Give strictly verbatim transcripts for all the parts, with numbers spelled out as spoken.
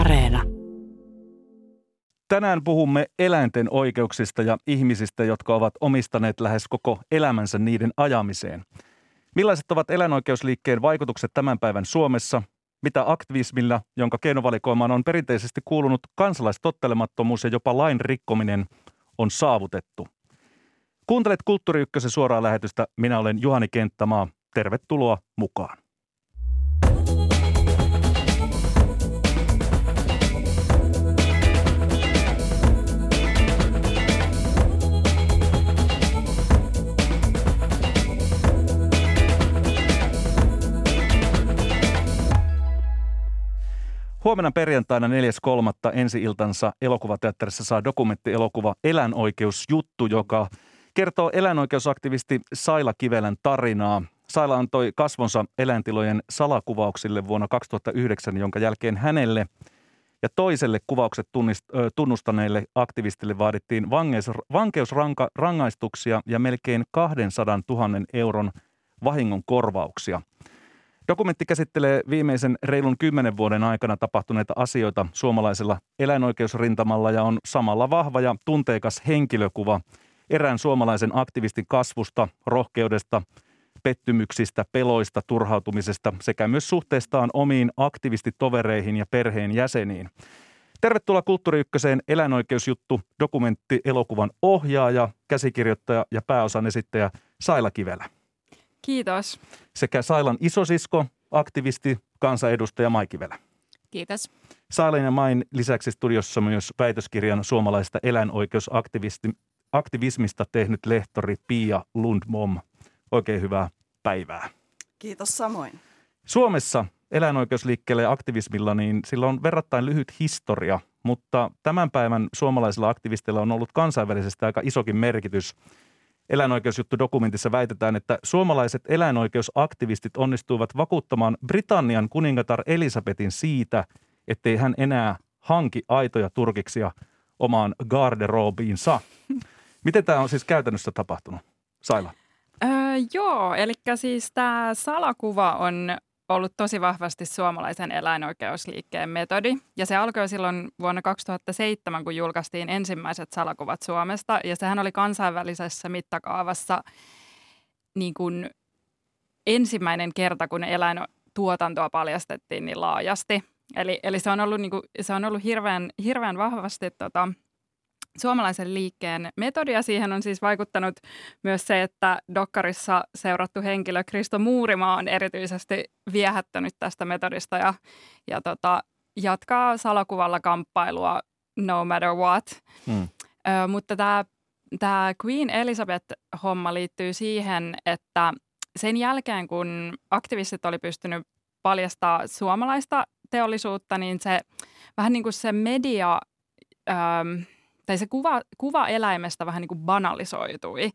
Areena. Tänään puhumme eläinten oikeuksista ja ihmisistä, jotka ovat omistaneet lähes koko elämänsä niiden ajamiseen. Millaiset ovat eläinoikeusliikkeen vaikutukset tämän päivän Suomessa? Mitä aktivismilla, jonka keinovalikoimaan on perinteisesti kuulunut kansalaistottelemattomuus ja jopa lain rikkominen, on saavutettu? Kuuntelet Kulttuuriykkösen suoraa lähetystä. Minä olen Juhani Kenttämaa. Tervetuloa mukaan. Huomenna perjantaina neljäs kolmatta ensi-iltansa elokuvateatterissa saa dokumenttielokuva Eläinoikeusjuttu, joka kertoo eläinoikeusaktivisti Saila Kivelän tarinaa. Saila antoi kasvonsa eläintilojen salakuvauksille vuonna kaksituhattayhdeksän, jonka jälkeen hänelle ja toiselle kuvaukset tunnist- tunnustaneille aktivistille vaadittiin vankeusrangaistuksia ja melkein kaksisataatuhatta euron vahingonkorvauksia. Dokumentti käsittelee viimeisen reilun kymmenen vuoden aikana tapahtuneita asioita suomalaisella eläinoikeusrintamalla ja on samalla vahva ja tunteikas henkilökuva erään suomalaisen aktivistin kasvusta, rohkeudesta, pettymyksistä, peloista, turhautumisesta sekä myös suhteestaan omiin aktivistitovereihin ja perheen jäseniin. Tervetuloa Kulttuuriykköseen Eläinoikeusjuttu dokumenttielokuvan ohjaaja, käsikirjoittaja ja pääosan esittäjä Saila Kivelä. Kiitos. Sekä Sailan isosisko, aktivisti, kansanedustaja Mai Kivelä. Kiitos. Sailan ja Main lisäksi studiossa myös väitöskirjan suomalaista eläinoikeusaktivismista tehnyt lehtori Pia Lundbom. Oikein hyvää päivää. Kiitos samoin. Suomessa eläinoikeusliikkeellä ja aktivismilla niin sillä on verrattain lyhyt historia, mutta tämän päivän suomalaisilla aktivisteilla on ollut kansainvälisesti aika isokin merkitys. Eläinoikeusjuttu dokumentissa väitetään, että suomalaiset eläinoikeusaktivistit onnistuivat vakuuttamaan Britannian kuningatar Elisabetin siitä, ettei hän enää hanki aitoja turkiksia omaan garderoobiinsa. Miten tämä on siis käytännössä tapahtunut? Saila. Öö, joo, eli siis tämä salakuva on ollut tosi vahvasti suomalaisen eläinoikeusliikkeen metodi. Ja se alkoi silloin vuonna kaksituhattaseitsemän, kun julkaistiin ensimmäiset salakuvat Suomesta. Ja sehän oli kansainvälisessä mittakaavassa niin kuin ensimmäinen kerta, kun eläintuotantoa paljastettiin niin laajasti. Eli, eli se on ollut, niin kuin, se on ollut hirveän, hirveän vahvasti tota, suomalaisen liikkeen metodia. Siihen on siis vaikuttanut myös se, että dokkarissa seurattu henkilö Kristo Muurimaa on erityisesti viehättänyt tästä metodista ja, ja tota, jatkaa salakuvalla kamppailua no matter what. Mm. Ö, mutta tämä, tämä Queen Elizabeth-homma liittyy siihen, että sen jälkeen kun aktivistit oli pystynyt paljastamaan suomalaista teollisuutta, niin se vähän niin kuin se media... Ö, tai se kuva, kuva eläimestä vähän niin kuin banalisoitui.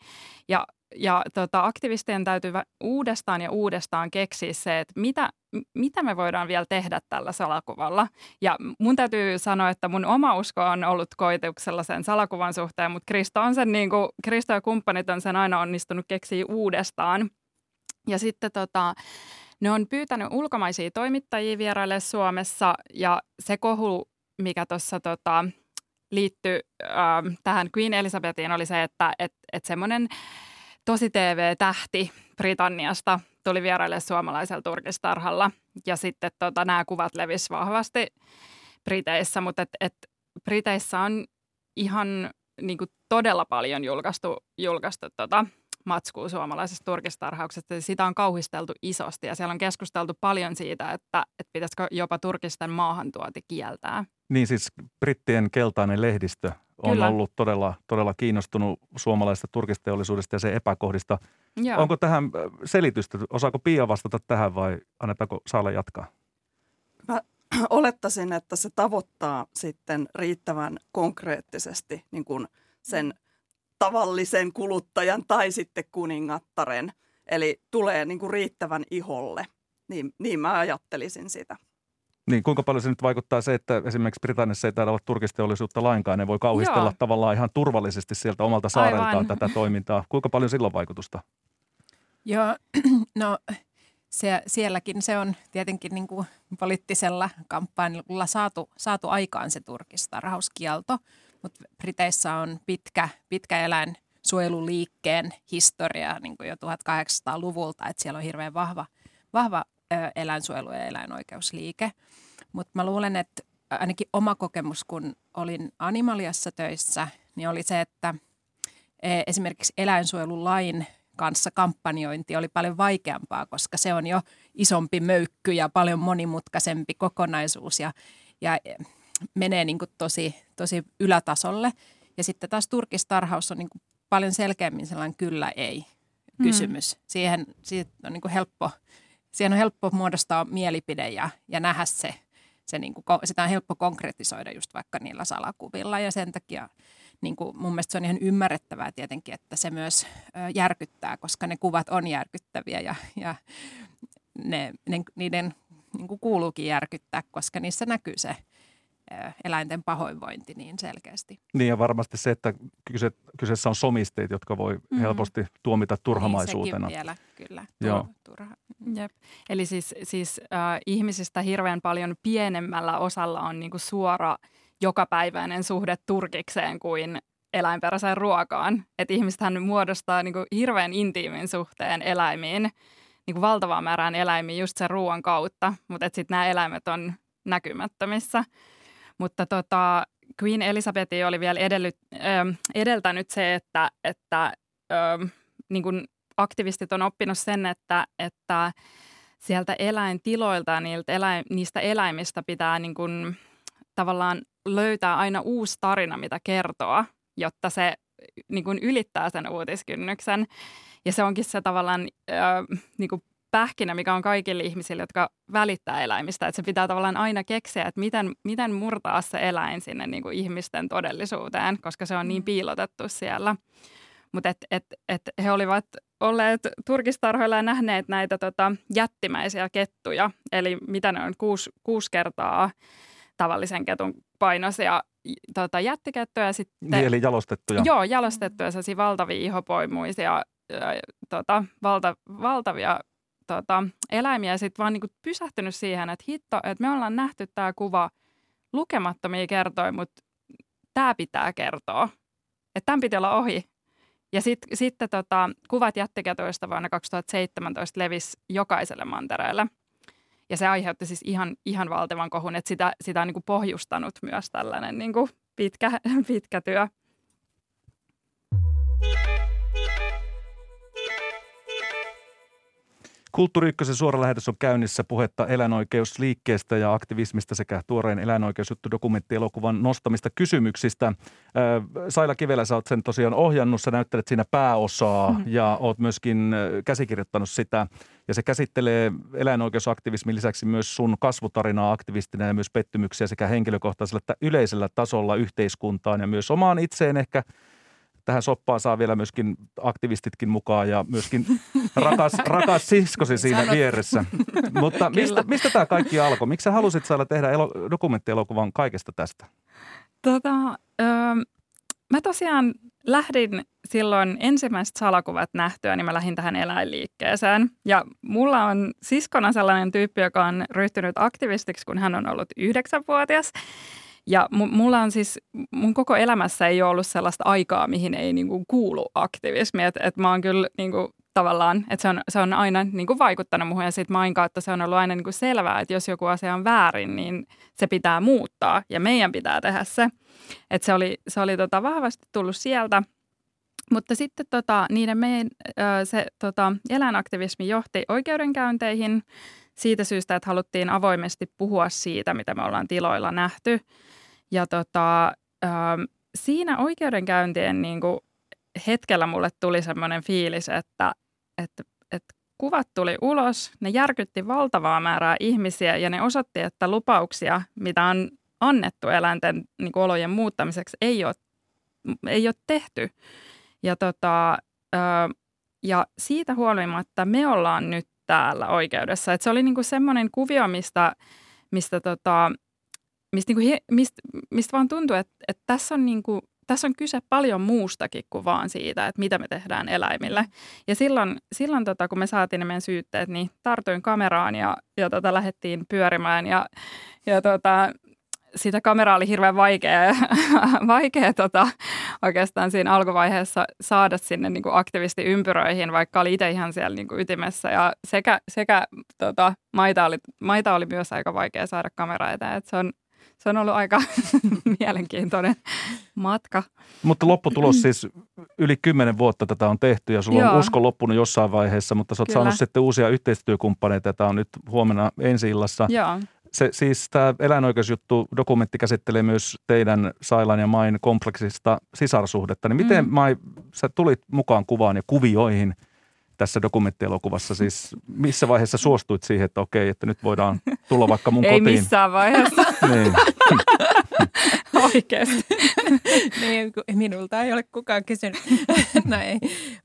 Ja, ja tota, aktivistien täytyy uudestaan ja uudestaan keksiä se, että mitä, mitä me voidaan vielä tehdä tällä salakuvalla. Ja mun täytyy sanoa, että mun oma usko on ollut koetuksella sen salakuvan suhteen, mutta Kristo on sen niin kuin, Kristo ja kumppanit on sen aina onnistunut keksiä uudestaan. Ja sitten tota... ne on pyytänyt ulkomaisia toimittajia vieraille Suomessa ja se kohu, mikä tuossa tota, liittyi äh, tähän Queen Elizabethiin, oli se, että et, et semmoinen tosi T V-tähti Britanniasta tuli vieraille suomalaisella turkistarhalla. Ja sitten tota, nämä kuvat levisi vahvasti Briteissä, mutta et, et Briteissä on ihan niin kuin todella paljon julkaistu, julkaistu tota, matskuu suomalaisesta turkistarhauksesta. Sitä on kauhisteltu isosti ja siellä on keskusteltu paljon siitä, että, että pitäisikö jopa turkisten maahantuonti kieltää. Niin siis brittien keltainen lehdistö on Kyllä. ollut todella, todella kiinnostunut suomalaisesta turkisteollisuudesta ja sen epäkohdista. Joo. Onko tähän selitystä? Osaako Pia vastata tähän vai annetaanko Saila jatkaa? Mä olettaisin, että se tavoittaa sitten riittävän konkreettisesti niin kuin sen tavallisen kuluttajan tai sitten kuningattaren. Eli tulee niin kuin riittävän iholle. Niin, niin mä ajattelisin sitä. Niin, kuinka paljon se nyt vaikuttaa se, että esimerkiksi Britanniassa ei täällä ole turkisteollisuutta lainkaan. Ne voi kauhistella Joo. tavallaan ihan turvallisesti sieltä omalta saareltaan Aivan. tätä toimintaa. Kuinka paljon sillä on vaikutusta? Joo, no se, sielläkin se on tietenkin niin kuin poliittisella kampanjalla saatu, saatu aikaan se turkistarhauskielto, mutta Briteissä on pitkä, pitkä eläinsuojeluliikkeen historia niin kuin jo tuhatkahdeksansataaluvulta, että siellä on hirveän vahva, vahva eläinsuojelu- ja eläinoikeusliike. Mutta mä luulen, että ainakin oma kokemus, kun olin Animaliassa töissä, niin oli se, että esimerkiksi eläinsuojelulain kanssa kampanjointi oli paljon vaikeampaa, koska se on jo isompi möykky ja paljon monimutkaisempi kokonaisuus ja, ja menee niin kuin tosi, tosi ylätasolle. Ja sitten taas turkistarhaus on niin kuin paljon selkeämmin sellainen kyllä-ei-kysymys. Mm. Siihen, siitä on niin kuin helppo, siihen on helppo muodostaa mielipide ja, ja nähdä se. Se niin kuin, sitä on helppo konkretisoida just vaikka niillä salakuvilla ja sen takia niin kuin mun mielestä se on ihan ymmärrettävää tietenkin, että se myös järkyttää, koska ne kuvat on järkyttäviä ja, ja ne, ne, niiden niin kuin kuuluukin järkyttää, koska niissä näkyy se eläinten pahoinvointi niin selkeästi. Niin ja varmasti se, että kyse, kyseessä on somisteet, jotka voi mm-hmm. helposti tuomita turhamaisuutena. Niin sekin vielä, kyllä. Joo. Turha. Jep. Eli siis, siis äh, ihmisistä hirveän paljon pienemmällä osalla on niinku suora jokapäiväinen suhde turkikseen kuin eläinperäiseen ruokaan. Että ihmisethän muodostaa niinku hirveän intiimin suhteen eläimiin, niinku valtavaan määrään eläimiä just sen ruoan kautta, mutta sitten nämä eläimet on näkymättömissä. Mutta tota, Queen Elizabeth oli vielä edellyt, ö, edeltänyt se, että, että ö, niin kuin aktivistit on oppinut sen, että, että sieltä eläintiloilta niiltä eläim, niistä eläimistä pitää niin kuin, tavallaan löytää aina uusi tarina, mitä kertoa, jotta se niin kuin ylittää sen uutiskynnyksen. Ja se onkin se tavallaan ö, niin kuin pähkinä, mikä on kaikille ihmisille, jotka välittää eläimistä. Että se pitää tavallaan aina keksiä, että miten, miten murtaa se eläin sinne niin kuin ihmisten todellisuuteen, koska se on niin piilotettu siellä. Mutta et, et, et he olivat olleet turkistarhoilla ja nähneet näitä tota, jättimäisiä kettuja. Eli mitä ne on, kuusi, kuusi kertaa tavallisen ketun painoisia tota, jättikettuja. Sitten, niin, eli jalostettuja. Joo, jalostettuja, sellaisia valtavia ihopoimuisia, tota, valta, valtavia Tota, eläimiä ja sitten vaan niinku pysähtynyt siihen, että hitto, että me ollaan nähty tämä kuva lukemattomia kertoja, mutta tämä pitää kertoa. Että tämän piti olla ohi. Ja sitten sit, tota, kuvat jättiketoista vuonna kaksituhattaseitsemäntoista levisi jokaiselle mantereelle. Ja se aiheutti siis ihan, ihan valtavan kohun, että sitä, sitä on niinku pohjustanut myös tällainen niinku pitkä, pitkä työ. Kulttuuriykkösen suora lähetys on käynnissä, puhetta eläinoikeusliikkeestä ja aktivismista sekä tuoreen eläinoikeusjuttu dokumenttielokuvan nostamista kysymyksistä. Saila Kivelä, sä oot sen tosiaan ohjannut, sä näyttelet siinä pääosaa mm-hmm. ja oot myöskin käsikirjoittanut sitä. Ja se käsittelee eläinoikeusaktivismin lisäksi myös sun kasvutarinaa aktivistina ja myös pettymyksiä sekä henkilökohtaisella että yleisellä tasolla yhteiskuntaan ja myös omaan itseen ehkä. Tähän soppaan saa vielä myöskin aktivistitkin mukaan ja myöskin rakas, rakas siskosi siinä Sanot. vieressä. Mutta mistä, mistä tämä kaikki alkoi? Miksi sä halusit saada tehdä elo- dokumenttielokuvan kaikesta tästä? Tota, öö, mä tosiaan lähdin silloin ensimmäiset salakuvat nähtyä, niin mä lähdin tähän eläinliikkeeseen. Ja mulla on siskona sellainen tyyppi, joka on ryhtynyt aktivistiksi, kun hän on ollut yhdeksänvuotias. Ja mulla on siis, mun koko elämässä ei ole ollut sellaista aikaa, mihin ei niinku kuulu aktivismi. Että et mä oon kyllä niinku, tavallaan, että se on, se on aina niinku vaikuttanut muhun ja sit main kautta se on ollut aina niinku selvää, että jos joku asia on väärin, niin se pitää muuttaa ja meidän pitää tehdä se. Että se oli, se oli tota vahvasti tullut sieltä. Mutta sitten tota, niiden meidän, se tota, eläinaktivismi johti oikeudenkäynteihin siitä syystä, että haluttiin avoimesti puhua siitä, mitä me ollaan tiloilla nähty. Ja tota, siinä oikeudenkäyntien niin kuin hetkellä mulle tuli semmoinen fiilis, että, että, että kuvat tuli ulos, ne järkytti valtavaa määrää ihmisiä ja ne osoitti, että lupauksia, mitä on annettu eläinten niin kuin olojen muuttamiseksi, ei ole, ei ole tehty. Ja, tota, ja siitä huolimatta me ollaan nyt täällä oikeudessa. Et se oli niinku semmoinen kuvio, mistä, mistä, tota, mistä, niinku, mistä, mistä vaan tuntui, että et tässä on niinku, tässä on kyse paljon muustakin kuin vaan siitä, että mitä me tehdään eläimille. Ja silloin, silloin tota, kun me saatiin ne meidän syytteet, niin tartuin kameraan ja, ja tota, lähdettiin pyörimään ja, ja tota, sitä kameraa oli hirveän vaikea, vaikea tota, oikeastaan siinä alkuvaiheessa saada sinne niin kuin aktivisti ympyröihin, vaikka oli itse ihan siellä niin kuin ytimessä. Ja sekä, sekä tota, maita, oli, maita oli myös aika vaikea saada kameraa eteen, että se on Se on ollut aika mielenkiintoinen matka. Mutta lopputulos siis yli kymmenen vuotta tätä on tehty ja sulla Joo. on usko loppunut jossain vaiheessa, mutta sä oot Kyllä. saanut sitten uusia yhteistyökumppaneita. Tämä on nyt huomenna ensi-illassa. Joo. Se, siis tämä eläinoikeusjuttu dokumentti käsittelee myös teidän Sailan ja Main kompleksista sisarsuhdetta. Niin miten mm. Mai, sä tulit mukaan kuvaan ja kuvioihin tässä dokumenttielokuvassa? Siis missä vaiheessa suostuit siihen, että okei, että nyt voidaan tulla vaikka mun Ei kotiin? Ei missään vaiheessa. Niin. Oikeasti. Niin, minulta ei ole kukaan kysynyt. No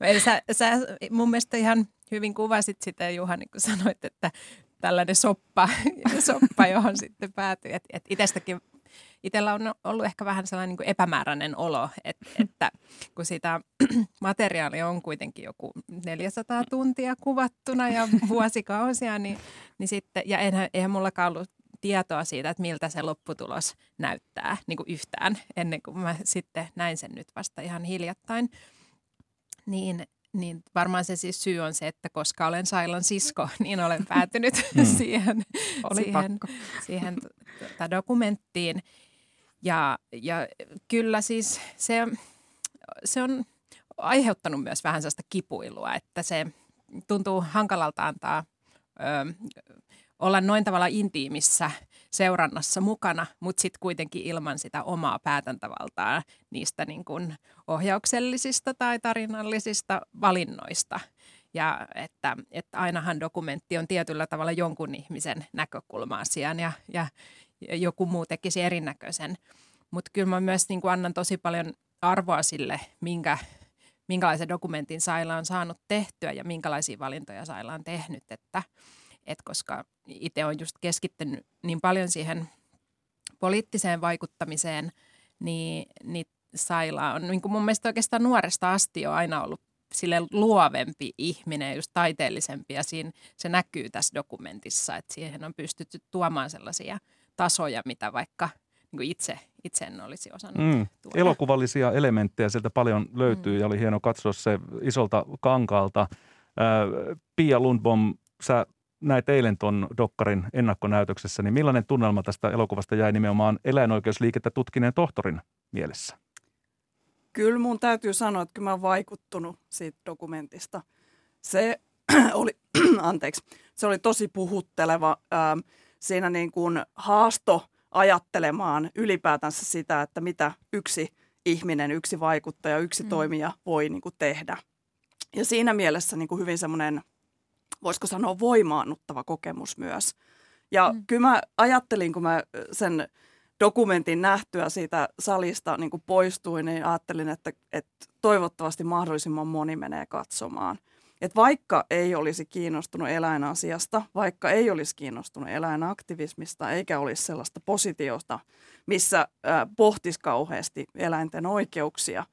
ei. Sä, sä mun mielestä ihan hyvin kuvasit sitä, Juhani, kun sanoit, että tällainen soppa, soppa johon sitten päätyi. Et, et itestäkin, itellä on ollut ehkä vähän sellainen niin kuin epämääräinen olo, et, että kun sitä materiaalia on kuitenkin joku neljäsataa tuntia kuvattuna ja vuosikausia, niin, niin sitten, ja eihän, eihän mullakaan ollut tietoa siitä, että miltä se lopputulos näyttää niin kuin yhtään, ennen kuin mä sitten näin sen nyt vasta ihan hiljattain, niin, niin varmaan se siis syy on se, että koska olen Sailan sisko, niin olen päätynyt mm. siihen, siihen, siihen tota dokumenttiin. Ja, ja kyllä siis se, se on aiheuttanut myös vähän sellaista kipuilua, että se tuntuu hankalalta antaa... Öö, olla noin tavalla intiimissä seurannassa mukana, mutta sitten kuitenkin ilman sitä omaa päätäntävaltaa niistä niin kun ohjauksellisista tai tarinallisista valinnoista. Ja että, että ainahan dokumentti on tietyllä tavalla jonkun ihmisen näkökulma-asiaan ja, ja joku muu tekisi erinäköisen. Mutta kyllä mä myös niin kun annan tosi paljon arvoa sille, minkä, minkälaisen dokumentin Saila on saanut tehtyä ja minkälaisia valintoja Saila on tehnyt, että Et koska itse olen just keskittynyt niin paljon siihen poliittiseen vaikuttamiseen, niin, niin Saila on niin kuin mun mielestä oikeastaan nuoresta asti jo aina ollut sille luovempi ihminen, just taiteellisempi. Ja siinä, se näkyy tässä dokumentissa, että siihen on pystytty tuomaan sellaisia tasoja, mitä vaikka niin kuin itse, itse en olisi osannut mm. tuoda. Elokuvallisia elementtejä sieltä paljon löytyy mm. ja oli hieno katsoa se isolta kankaalta. Äh, Pia Lundbom, sä... Näit eilen tuon dokkarin ennakkonäytöksessä, niin millainen tunnelma tästä elokuvasta jäi nimenomaan eläinoikeusliikettä tutkineen tohtorin mielessä? Kyllä mun täytyy sanoa, että kyllä mä oon vaikuttunut siitä dokumentista. Se oli, anteeksi, se oli tosi puhutteleva. Siinä niin kuin haasto ajattelemaan ylipäätänsä sitä, että mitä yksi ihminen, yksi vaikuttaja, yksi mm. toimija voi niin kuin tehdä. Ja siinä mielessä niin kuin hyvin semmoinen... voisiko sanoa voimaannuttava kokemus myös. Ja mm. kyllä mä ajattelin, kun mä sen dokumentin nähtyä siitä salista niin kuin poistuin, niin ajattelin, että, että toivottavasti mahdollisimman moni menee katsomaan. Että vaikka ei olisi kiinnostunut eläinasiasta, vaikka ei olisi kiinnostunut eläinaktivismista, eikä olisi sellaista positiota, missä pohtisi kauheasti eläinten oikeuksia,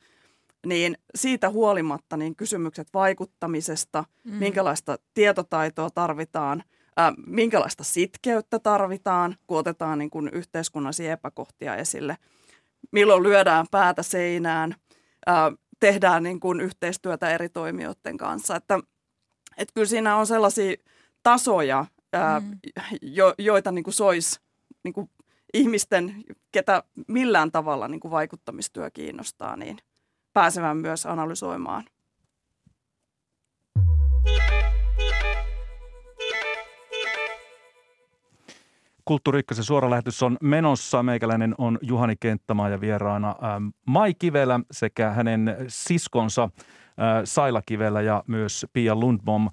niin siitä huolimatta niin kysymykset vaikuttamisesta, mm. minkälaista tietotaitoa tarvitaan, äh, minkälaista sitkeyttä tarvitaan, kun otetaan niin kuin yhteiskunnallisia epäkohtia esille, milloin lyödään päätä seinään, äh, tehdään niin kuin yhteistyötä eri toimijoiden kanssa. Että, et kyllä siinä on sellaisia tasoja, äh, mm. jo, joita niin kuin soisi niin kuin ihmisten, ketä millään tavalla niin kuin vaikuttamistyö kiinnostaa, niin pääsemään myös analysoimaan. Kulttuuriykkösen suora lähetys on menossa. Meikäläinen on Juhani Kenttämaa ja vieraana Mai Kivelä sekä hänen siskonsa Saila Kivelä ja myös Pia Lundbom.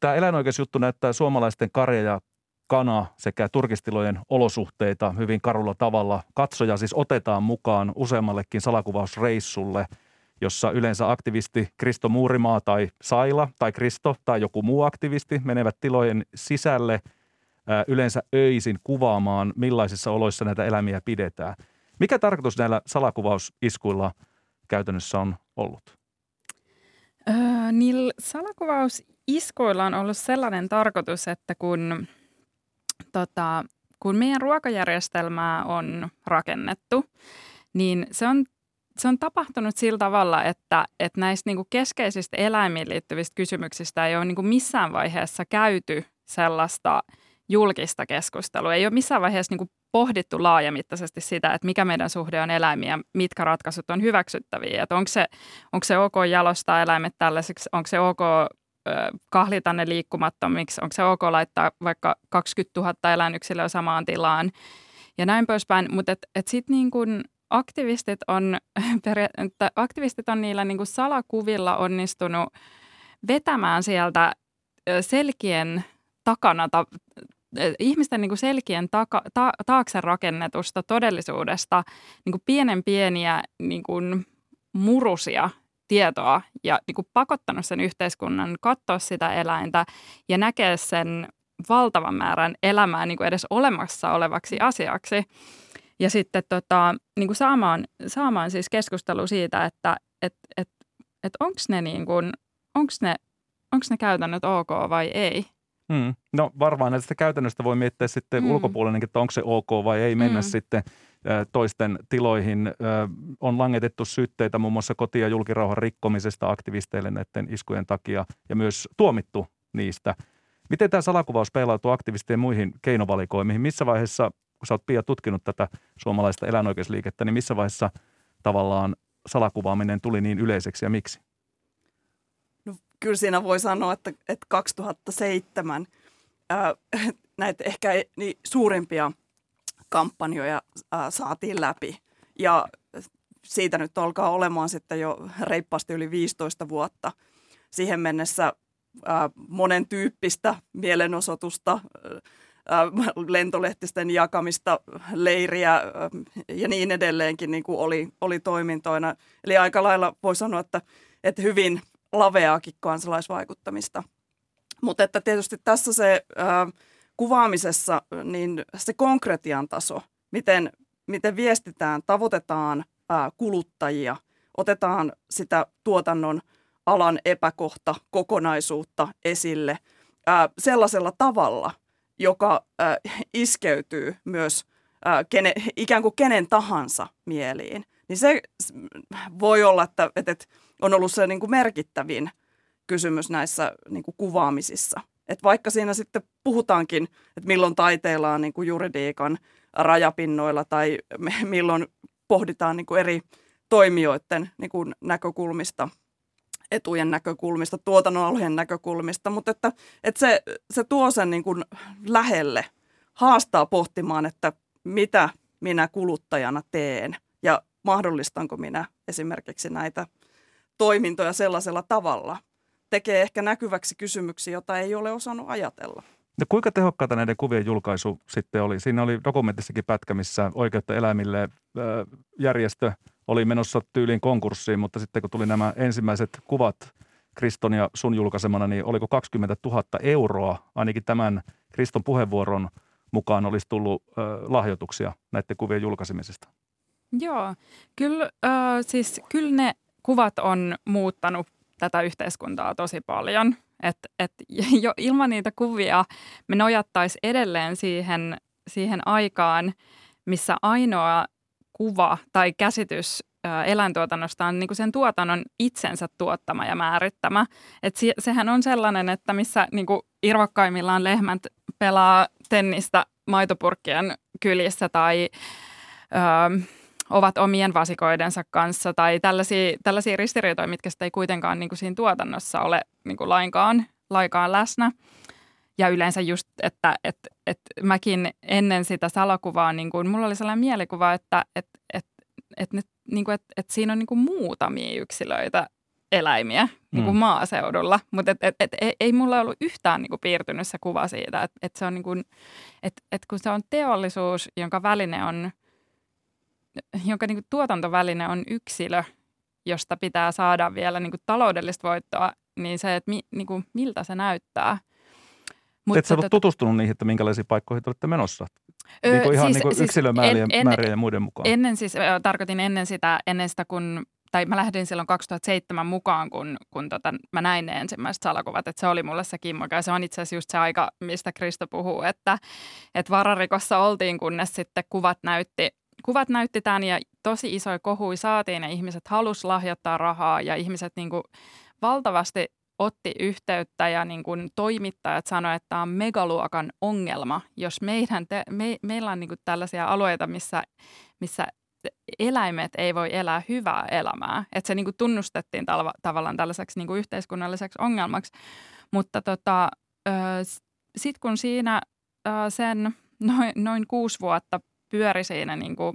Tämä eläinoikeusjuttu näyttää suomalaisten karja ja kana sekä turkistilojen olosuhteita hyvin karulla tavalla. Katsoja siis otetaan mukaan useammallekin salakuvausreissulle, jossa yleensä aktivisti Kristo Muurimaa tai Saila tai Kristo tai joku muu aktivisti menevät tilojen sisälle yleensä öisin kuvaamaan, millaisissa oloissa näitä eläimiä pidetään. Mikä tarkoitus näillä salakuvausiskuilla käytännössä on ollut? Öö, niillä salakuvausiskuilla on ollut sellainen tarkoitus, että kun, tota, kun meidän ruokajärjestelmää on rakennettu, niin se on, se on tapahtunut sillä tavalla, että, että näistä niinku keskeisistä eläimiin liittyvistä kysymyksistä ei ole niinku missään vaiheessa käyty sellaista julkista keskustelua. Ei ole missään vaiheessa niinku pohdittu laajamittaisesti sitä, että mikä meidän suhde on eläimiä, mitkä ratkaisut on hyväksyttäviä. Että onko se, onko se ok jalostaa eläimet tällaiseksi, onko se ok kahlita ne liikkumattomiksi, onko se ok laittaa vaikka kaksikymmentätuhatta eläinyksilöä samaan tilaan ja näin poispäin. Mutta et, et sitten niin kuin aktivistit on, aktivistit on niillä niin kuin salakuvilla onnistunut vetämään sieltä selkien takana ta, ihmisten niin kuin selkien taka, ta, taakse rakennetusta todellisuudesta niin kuin pienen pieniä niin kuin murusia tietoa ja niin kuin pakottanut sen yhteiskunnan katsoa sitä eläintä ja näkee sen valtavan määrän elämää niin kuin edes olemassa olevaksi asiaksi. Ja sitten tota, niin kuin saamaan, saamaan siis keskustelu siitä, että et, et, et onko ne, niin kuin, onks ne, onks ne käytännöt ok vai ei. Mm. No varmaan näistä käytännöstä voi miettiä sitten mm. ulkopuolinenkin, että onko se ok vai ei mennä mm. sitten toisten tiloihin. On langetettu syytteitä muun muassa koti- ja julkirauhan rikkomisesta aktivisteille näiden iskujen takia ja myös tuomittu niistä. Miten tämä salakuvaus peilautuu aktivistien muihin keinovalikoimiin? Missä vaiheessa, kun sä oot Pia tutkinut tätä suomalaista eläinoikeusliikettä, niin missä vaiheessa tavallaan salakuvaaminen tuli niin yleiseksi ja miksi? Kyllä siinä voi sanoa, että, että kaksituhattaseitsemän ää, näitä ehkä niin suurimpia kampanjoja ää, saatiin läpi. Ja siitä nyt alkaa olemaan sitten jo reippaasti yli viisitoista vuotta. Siihen mennessä ää, monen tyyppistä mielenosoitusta, ää, lentolehtisten jakamista, leiriä ää, ja niin edelleenkin niin kuin oli, oli toimintoina. Eli aika lailla voi sanoa, että, että hyvin laveaakin kansalaisvaikuttamista. Mutta että tietysti tässä se ää, kuvaamisessa, niin se konkretian taso, miten, miten viestitään, tavoitetaan ää, kuluttajia, otetaan sitä tuotannon alan epäkohta, kokonaisuutta esille ää, sellaisella tavalla, joka ää, iskeytyy myös ää, kene, ikään kuin kenen tahansa mieliin. Niin se voi olla, että, että on ollut se niin kuin merkittävin kysymys näissä niin kuin kuvaamisissa. Et vaikka siinä sitten puhutaankin, että milloin taiteillaan niin kuin juridiikan rajapinnoilla tai milloin pohditaan niin kuin eri toimijoiden niin kuin näkökulmista, etujen näkökulmista, tuotannonalojen näkökulmista, mutta että, että se, se tuo sen niin kuin lähelle, haastaa pohtimaan, että mitä minä kuluttajana teen ja mahdollistanko minä esimerkiksi näitä toimintoja sellaisella tavalla, tekee ehkä näkyväksi kysymyksiä, jota ei ole osannut ajatella. No kuinka tehokkaata näiden kuvien julkaisu sitten oli? Siinä oli dokumentissakin pätkä, missä Oikeutta eläimille järjestö oli menossa tyyliin konkurssiin, mutta sitten kun tuli nämä ensimmäiset kuvat Kriston ja sun julkaisemana, niin oliko kaksikymmentätuhatta euroa, ainakin tämän Kriston puheenvuoron mukaan olisi tullut lahjoituksia näiden kuvien julkaisemisesta? Joo, kyllä, äh, siis, kyllä ne kuvat on muuttanut tätä yhteiskuntaa tosi paljon, että et jo ilman niitä kuvia me nojattaisiin edelleen siihen, siihen aikaan, missä ainoa kuva tai käsitys eläintuotannosta on niin kuin sen tuotannon itsensä tuottama ja määrittämä. Et se, sehän on sellainen, että missä niin kuin irvokkaimmillaan lehmät pelaa tennistä maitopurkkien kylissä tai Öö, ovat omien vasikoidensa kanssa tai tällaisia, tällaisia ristiriitoja, mitkä sitten ei kuitenkaan niin kuin siinä tuotannossa ole niin kuin lainkaan, lainkaan läsnä. Ja yleensä just, että et, et mäkin ennen sitä salakuvaa, niin kuin, mulla oli sellainen mielikuva, että et, et, et ne, niin kuin, et, et siinä on niin kuin muutamia yksilöitä, eläimiä niin kuin mm. maaseudulla, mutta et, et, et, ei, ei mulla ollut yhtään niin kuin piirtynyt se kuva siitä, että et se on niin kuin, että et kun se on teollisuus, jonka väline on jonka niin kuin tuotantoväline on yksilö, josta pitää saada vielä niin kuin taloudellista voittoa, niin se, että mi, niin kuin, miltä se näyttää. Mutta et sä olet tutustunut niihin, että minkälaisiin paikkoihin olette menossa? Öö, niin kuin ihan siis, niin kuin siis yksilömäärien en, en, ja muiden mukaan. Ennen siis, ö, tarkoitin ennen sitä, ennen sitä kun, tai mä lähdin silloin kaksituhattaseitsemän mukaan, kun, kun tota, mä näin ne ensimmäiset salakuvat, että se oli mulle se kimmoka. Ja se on itse asiassa just se aika, mistä Kristo puhuu, että, että vararikossa oltiin, kunnes sitten kuvat näytti, kuvat näytti tämän ja tosi isoja kohuja saatiin ja ihmiset halusi lahjoittaa rahaa ja ihmiset niin kuin valtavasti otti yhteyttä ja niin kuin toimittajat sanoi, että tämä on megaluokan ongelma, jos meidän te, me, meillä on niin kuin tällaisia alueita, missä, missä eläimet ei voi elää hyvää elämää. Että se niin kuin tunnustettiin talva, tavallaan tällaiseksi niin kuin yhteiskunnalliseksi ongelmaksi. Mutta tota, sitten kun siinä sen noin, noin kuusi vuotta pyöri siinä niin kuin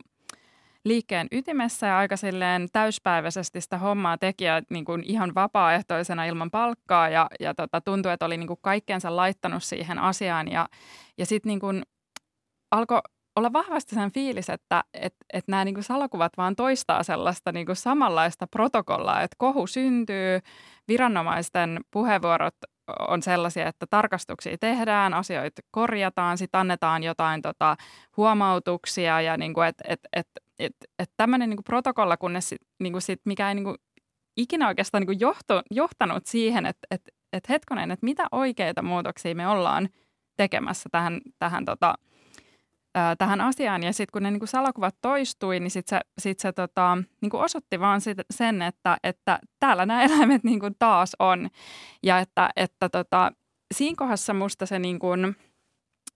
liikkeen ytimessä ja aika silleen täyspäiväisesti sitä hommaa teki ja niin kuin ihan vapaaehtoisena ilman palkkaa ja, ja tota, tuntui, että oli niin kuin kaikkeensa laittanut siihen asiaan ja, ja sitten niin kuin alkoi olla vahvasti sen fiilis, että et, et nämä niin kuin salakuvat vaan toistaa sellaista niin kuin samanlaista protokollaa, että kohu syntyy, viranomaisten puheenvuorot on sellaisia, että tarkastuksia tehdään, asioita korjataan, sitten annetaan jotain tota, huomautuksia ja niin kuin, että et, et, Että et tämmöinen niinku protokolla, kunnes sit, niinku sit, mikä ei niinku ikinä oikeastaan niinku johtu, johtanut siihen, että et, et hetkonen, että mitä oikeita muutoksia me ollaan tekemässä tähän, tähän, tota, ää, tähän asiaan. Ja sitten kun ne niinku salakuvat toistui, niin sitten se, sit se tota, niinku osoitti vaan sit sen, että, että täällä nämä eläimet niinku taas on. Ja että, että tota, siinä kohdassa musta se niinku,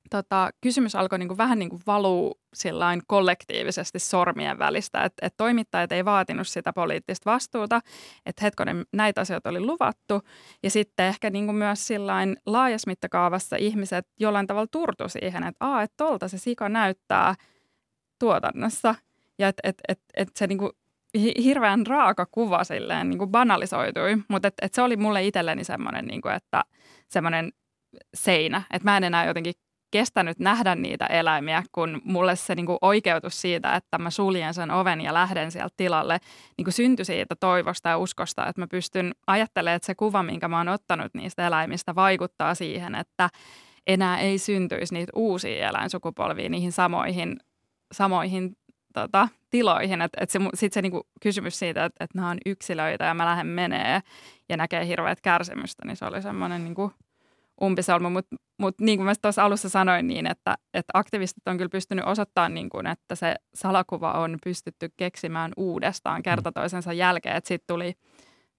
Tota, kysymys alkoi niinku vähän niinku valuu sillain kollektiivisesti sormien välistä, että et toimittajat ei vaatinut sitä poliittista vastuuta, että hetkonen näitä asioita oli luvattu ja sitten ehkä niinku myös sillain laajassa mittakaavassa ihmiset jollain tavalla turtu siihen, että aa, että tolta se sika näyttää tuotannossa ja että et, et, et se niinku hirveän raaka kuva silleen niinku banalisoitui, mutta et, et se oli mulle itselleni semmoinen niinku, että semmoinen seinä, että mä en enää jotenkin kestänyt nähdä niitä eläimiä, kun mulle se niin kuin oikeutus siitä, että mä suljen sen oven ja lähden sieltä tilalle, niin kuin syntyi siitä toivosta ja uskosta, että mä pystyn ajattelemaan, että se kuva, minkä mä oon ottanut niistä eläimistä, vaikuttaa siihen, että enää ei syntyisi niitä uusia eläinsukupolvia niihin samoihin, samoihin tota, tiloihin. Että et sitten se niin kuin kysymys siitä, että et nämä on yksilöitä ja mä lähden menee ja näkee hirveät kärsimystä, niin se oli semmoinen niin kuin umpisolmu, mutta mut niin kuin mä tuossa alussa sanoin niin, että, että aktivistit on kyllä pystynyt osoittamaan, niin kuin, että se salakuva on pystytty keksimään uudestaan kerta toisensa jälkeen. Että sitten tuli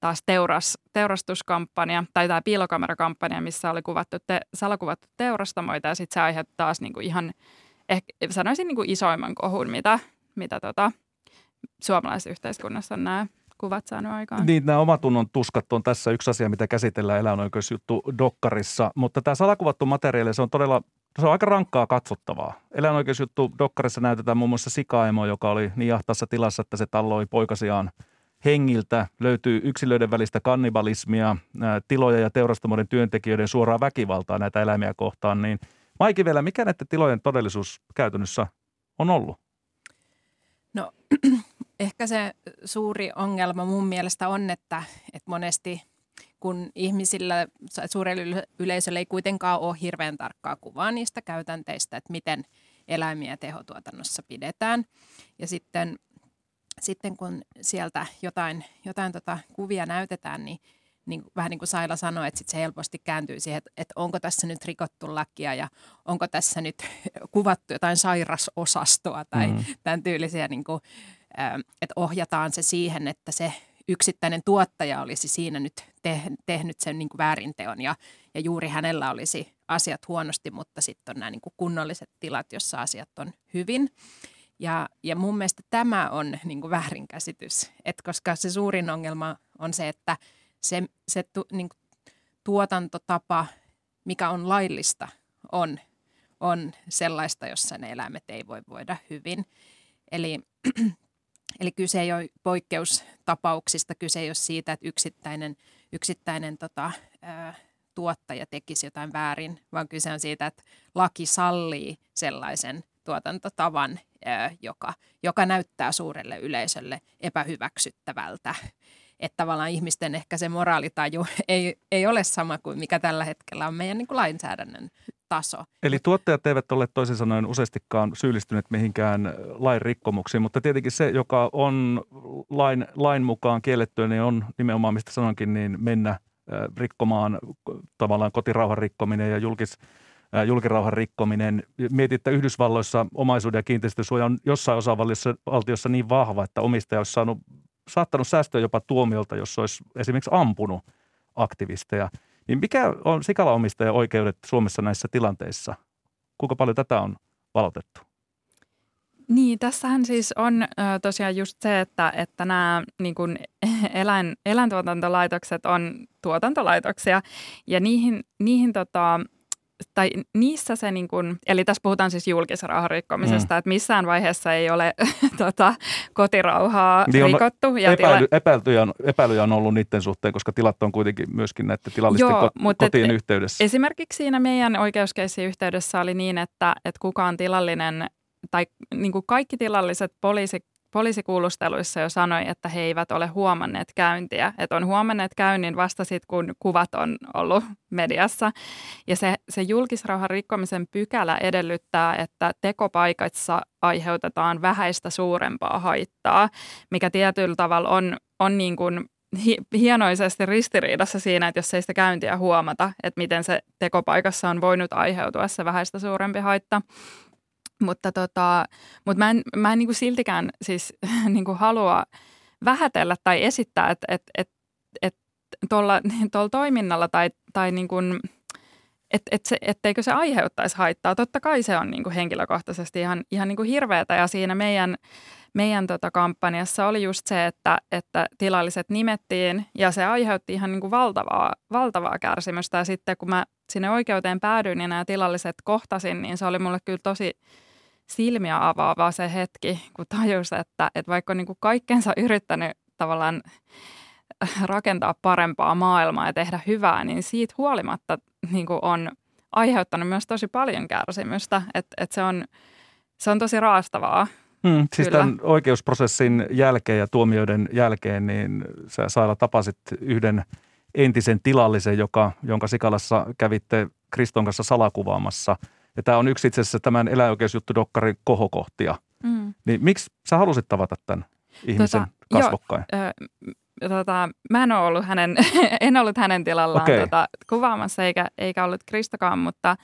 taas teuras, teurastuskampanja tai tämä piilokamerakampanja, missä oli kuvattu te, salakuvattu teurastamoita ja sitten se aiheutti taas niin kuin ihan, ehkä, sanoisin niin kuin isoimman kohun, mitä, mitä tota, suomalaisessa yhteiskunnassa on nämä kuvat saanut aikaan. Niin, nämä omatunnon tuskat on tässä yksi asia, mitä käsitellään eläinoikeusjuttu dokkarissa, mutta tämä salakuvattu materiaali, se on todella, se on aika rankkaa katsottavaa. Eläinoikeusjuttu dokkarissa näytetään muun muassa sikaemo, joka oli niin ahtaassa tilassa, että se talloi poikasiaan hengiltä. Löytyy yksilöiden välistä kannibalismia, tiloja ja teurastamoiden työntekijöiden suoraa väkivaltaa näitä eläimiä kohtaan. Niin, Mai Kivelä, mikä näiden tilojen todellisuus käytännössä on ollut? No ehkä se suuri ongelma mun mielestä on, että, että monesti kun ihmisillä, suurelle yleisölle ei kuitenkaan ole hirveän tarkkaa kuvaa niistä käytänteistä, että miten eläimiä tehotuotannossa pidetään. Ja sitten, sitten kun sieltä jotain, jotain tota kuvia näytetään, niin, niin vähän niin kuin Saila sanoi, että sit se helposti kääntyy siihen, että, että onko tässä nyt rikottu lakia ja onko tässä nyt kuvattu jotain sairasosastoa tai mm. tämän tyylisiä niin kuin, että ohjataan se siihen, että se yksittäinen tuottaja olisi siinä nyt te- tehnyt sen niin kuin väärinteon ja, ja juuri hänellä olisi asiat huonosti, mutta sitten on nämä niin kuin kunnolliset tilat, jossa asiat on hyvin. Ja, ja mun mielestä tämä on niin kuin väärinkäsitys, että koska se suurin ongelma on se, että se, se tu- niin kuin tuotantotapa, mikä on laillista, on, on sellaista, jossa ne eläimet ei voi voida hyvin. Eli Eli kyse ei ole poikkeustapauksista, kyse ei ole siitä, että yksittäinen, yksittäinen tota, ää, tuottaja tekisi jotain väärin, vaan kyse on siitä, että laki sallii sellaisen tuotantotavan, ää, joka, joka näyttää suurelle yleisölle epähyväksyttävältä. Että tavallaan ihmisten ehkä se moraalitaju ei, ei ole sama kuin mikä tällä hetkellä on meidän niin kuin lainsäädännön taso. Eli tuottajat eivät ole toisin sanoen useastikaan syyllistyneet mihinkään lain rikkomuksiin, mutta tietenkin se, joka on lain, lain mukaan kiellettyä, niin on nimenomaan, mistä sanonkin, niin mennä rikkomaan tavallaan kotirauhan rikkominen ja julkis, julkirauhan rikkominen. Mietit, että Yhdysvalloissa omaisuuden ja kiinteistösuoja on jossain osavaltiossa niin vahva, että omistaja olisi saanut, saattanut säästöä jopa tuomiolta, jos olisi esimerkiksi ampunut aktivisteja. Niin mikä on sikalaomistajan oikeudet Suomessa näissä tilanteissa? Kuinka paljon tätä on valotettu? Niin, tässähän siis on ö, tosiaan just se, että, että nämä niin kuin eläin, eläintuotantolaitokset on tuotantolaitoksia ja niihin, niihin tota, tai niissä se niin kuin, eli tässä puhutaan siis julkisrauhan rikkomisesta, mm. että missään vaiheessa ei ole tota, kotirauhaa niin rikottu. Ja epäily, epäilyjä, on, epäilyjä on ollut niiden suhteen, koska tilat on kuitenkin myöskin näiden tilallisten Joo, kot, mutta kotien et, yhteydessä. Esimerkiksi siinä meidän oikeuskeissin yhteydessä oli niin, että, että kukaan tilallinen tai niin kuin kaikki tilalliset poliisi, poliisikuulusteluissa jo sanoi, että he eivät ole huomanneet käyntiä. Että on huomanneet käynnin vasta sitten, kun kuvat on ollut mediassa. Ja se, se julkisrauhan rikkomisen pykälä edellyttää, että tekopaikassa aiheutetaan vähäistä suurempaa haittaa, mikä tietyllä tavalla on, on niin kuin hienoisesti ristiriidassa siinä, että jos ei sitä käyntiä huomata, että miten se tekopaikassa on voinut aiheutua se vähäistä suurempi haitta. Mutta, tota, mutta mä en, mä en niin kuin siltikään siis, niin kuin halua vähätellä tai esittää, että et, et, et tuolla toiminnalla tai, tai niin kuin, et, et se, etteikö se aiheuttaisi haittaa. Totta kai se on niin kuin henkilökohtaisesti ihan, ihan niin kuin hirveätä ja siinä meidän, meidän tota kampanjassa oli just se, että, että tilalliset nimettiin ja se aiheutti ihan niin kuin valtavaa, valtavaa kärsimystä ja sitten kun mä sinne oikeuteen päädyin ja nämä tilalliset kohtasin, niin se oli mulle kyllä tosi silmiä avaava se hetki, kun tajus, että, että vaikka on niin kuin kaikkensa yrittänyt tavallaan rakentaa parempaa maailmaa ja tehdä hyvää, niin siitä huolimatta niin kuin on aiheuttanut myös tosi paljon kärsimystä, että, että se on, se on tosi raastavaa. Hmm, siis tämän oikeusprosessin jälkeen ja tuomioiden jälkeen, niin sä Saila tapasit yhden entisen tilallisen, joka, jonka Sikalassa kävitte Kriston kanssa salakuvaamassa. Ja tämä on yksi itse asiassa tämän eläinoikeusjuttudokkarin kohokohtia. Mm. Niin miksi sä halusit tavata tämän ihmisen tota, kasvokkain? Jo, ö, tota, mä en, ollut hänen, en ollut hänen tilallaan okay. tota, kuvaamassa, eikä, eikä ollut Kristokaan, mutta...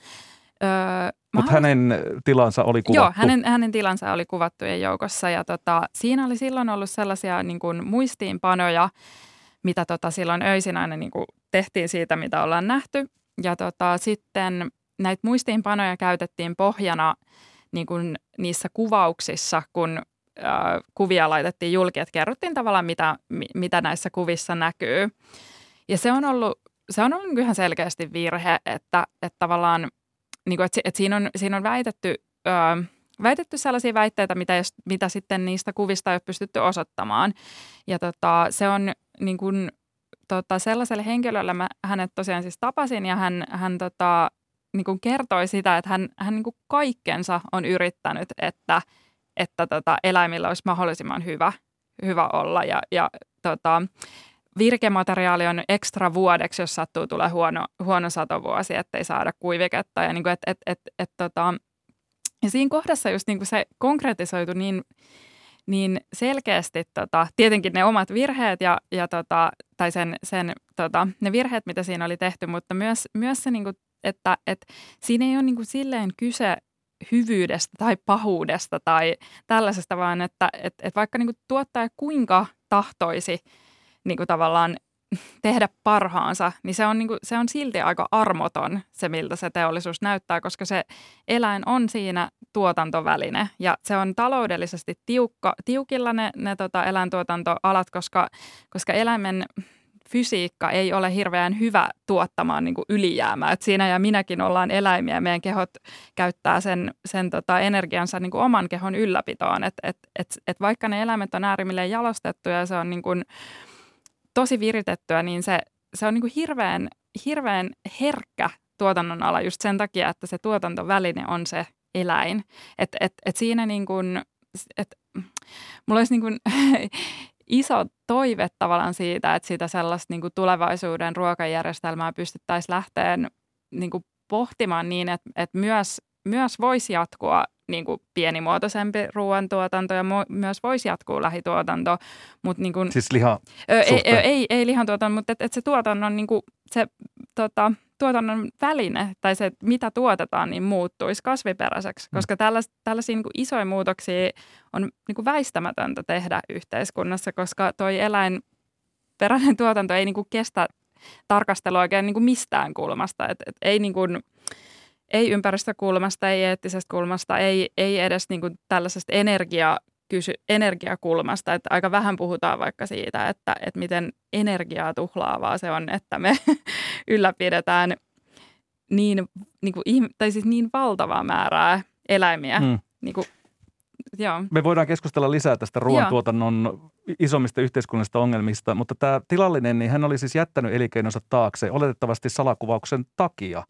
Mutta hänen tilansa oli kuvattu. Joo, hänen, hänen tilansa oli kuvattujen joukossa. Ja tota, siinä oli silloin ollut sellaisia niin kuin muistiinpanoja, mitä tota silloin öisin aina niin kuin tehtiin siitä, mitä ollaan nähty. Ja tota, sitten näitä muistiinpanoja käytettiin pohjana niin kuin niissä kuvauksissa, kun äh, kuvia laitettiin julki. Että kerrottiin tavallaan, mitä, mitä näissä kuvissa näkyy. Ja se on ollut, se on ollut ihan selkeästi virhe, että, että tavallaan niin kuin, että, että siinä, on, siinä on väitetty... Öö, Väitetty sellaisia väitteitä, mitä, mitä sitten niistä kuvista ei ole pystytty osoittamaan. Ja tota, se on niin kuin, tota, sellaiselle henkilölle, mä hänet tosiaan siis tapasin ja hän, hän tota, niin kuin kertoi sitä, että hän, hän niin kuin kaikkensa on yrittänyt, että, että tota, eläimillä olisi mahdollisimman hyvä, hyvä olla. Ja, ja tota, virkemateriaali on ekstra vuodeksi, jos sattuu tulee huono, huono satovuosi, ettei saada kuiviketta ja niin kuin, että... Et, et, et, tota, Ja siinä kohdassa just niin kuin se konkretisoitu niin, niin selkeästi, tota, tietenkin ne omat virheet ja, ja tota, tai sen, sen, tota, ne virheet, mitä siinä oli tehty, mutta myös, myös se, niin kuin, että, että siinä ei ole niin kuin silleen kyse hyvyydestä tai pahuudesta tai tällaisesta, vaan että, että, että vaikka niin kuin tuottaja kuinka tahtoisi niin kuin tavallaan tehdä parhaansa, niin se on, niin kuin, se on silti aika armoton se, miltä se teollisuus näyttää, koska se eläin on siinä tuotantoväline ja se on taloudellisesti tiukka, tiukilla ne, ne tota, eläintuotantoalat, koska, koska eläimen fysiikka ei ole hirveän hyvä tuottamaan niin kuin ylijäämää. Et siinä ja minäkin ollaan eläimiä ja meidän kehot käyttää sen, sen tota, energiansa niin kuin oman kehon ylläpitoon. Et, et, et, et vaikka ne eläimet on äärimmilleen jalostettu ja se on niin kuin tosi viritettyä, niin se, se on niin kuin hirveän, hirveän herkkä tuotannon ala just sen takia, että se tuotantoväline on se eläin. Et, et, et siinä niin kuin, et, mulla olisi niin kuin iso toive tavallaan siitä, että sitä sellaista niin kuin tulevaisuuden ruokajärjestelmää pystyttäisiin lähteen niin kuin pohtimaan niin, että, että myös, myös voisi jatkua niin kuin pienimuotoisempi ruoantuotanto ja mo- myös voisi jatkuu lähituotanto. Mut niin kuin, siis liha ö, ei, ei, ei lihantuotanto, mutta et, et se tuotannon, niin kuin, se, tota, tuotannon väline tai se, mitä tuotetaan, niin muuttuisi kasviperäiseksi. Koska mm. tällais, tällaisia niin kuin isoja muutoksia on niin kuin väistämätöntä tehdä yhteiskunnassa, koska toi eläinperäinen tuotanto ei niin kuin kestä tarkastelua oikein niin kuin mistään kulmasta. Et, et ei niin kuin... Ei ympäristökulmasta, ei eettisestä kulmasta, ei, ei edes niin kuin tällaisesta energia, kysy, energiakulmasta. Että aika vähän puhutaan vaikka siitä, että, että miten energiaa tuhlaavaa se on, että me ylläpidetään niin, niin, kuin, tai siis niin valtavaa määrää eläimiä. Hmm. Niin kuin, joo. Me voidaan keskustella lisää tästä ruoantuotannon isommista yhteiskunnallisista ongelmista, mutta tämä tilallinen, niin hän oli siis jättänyt elinkeinonsa taakse oletettavasti salakuvauksen takia.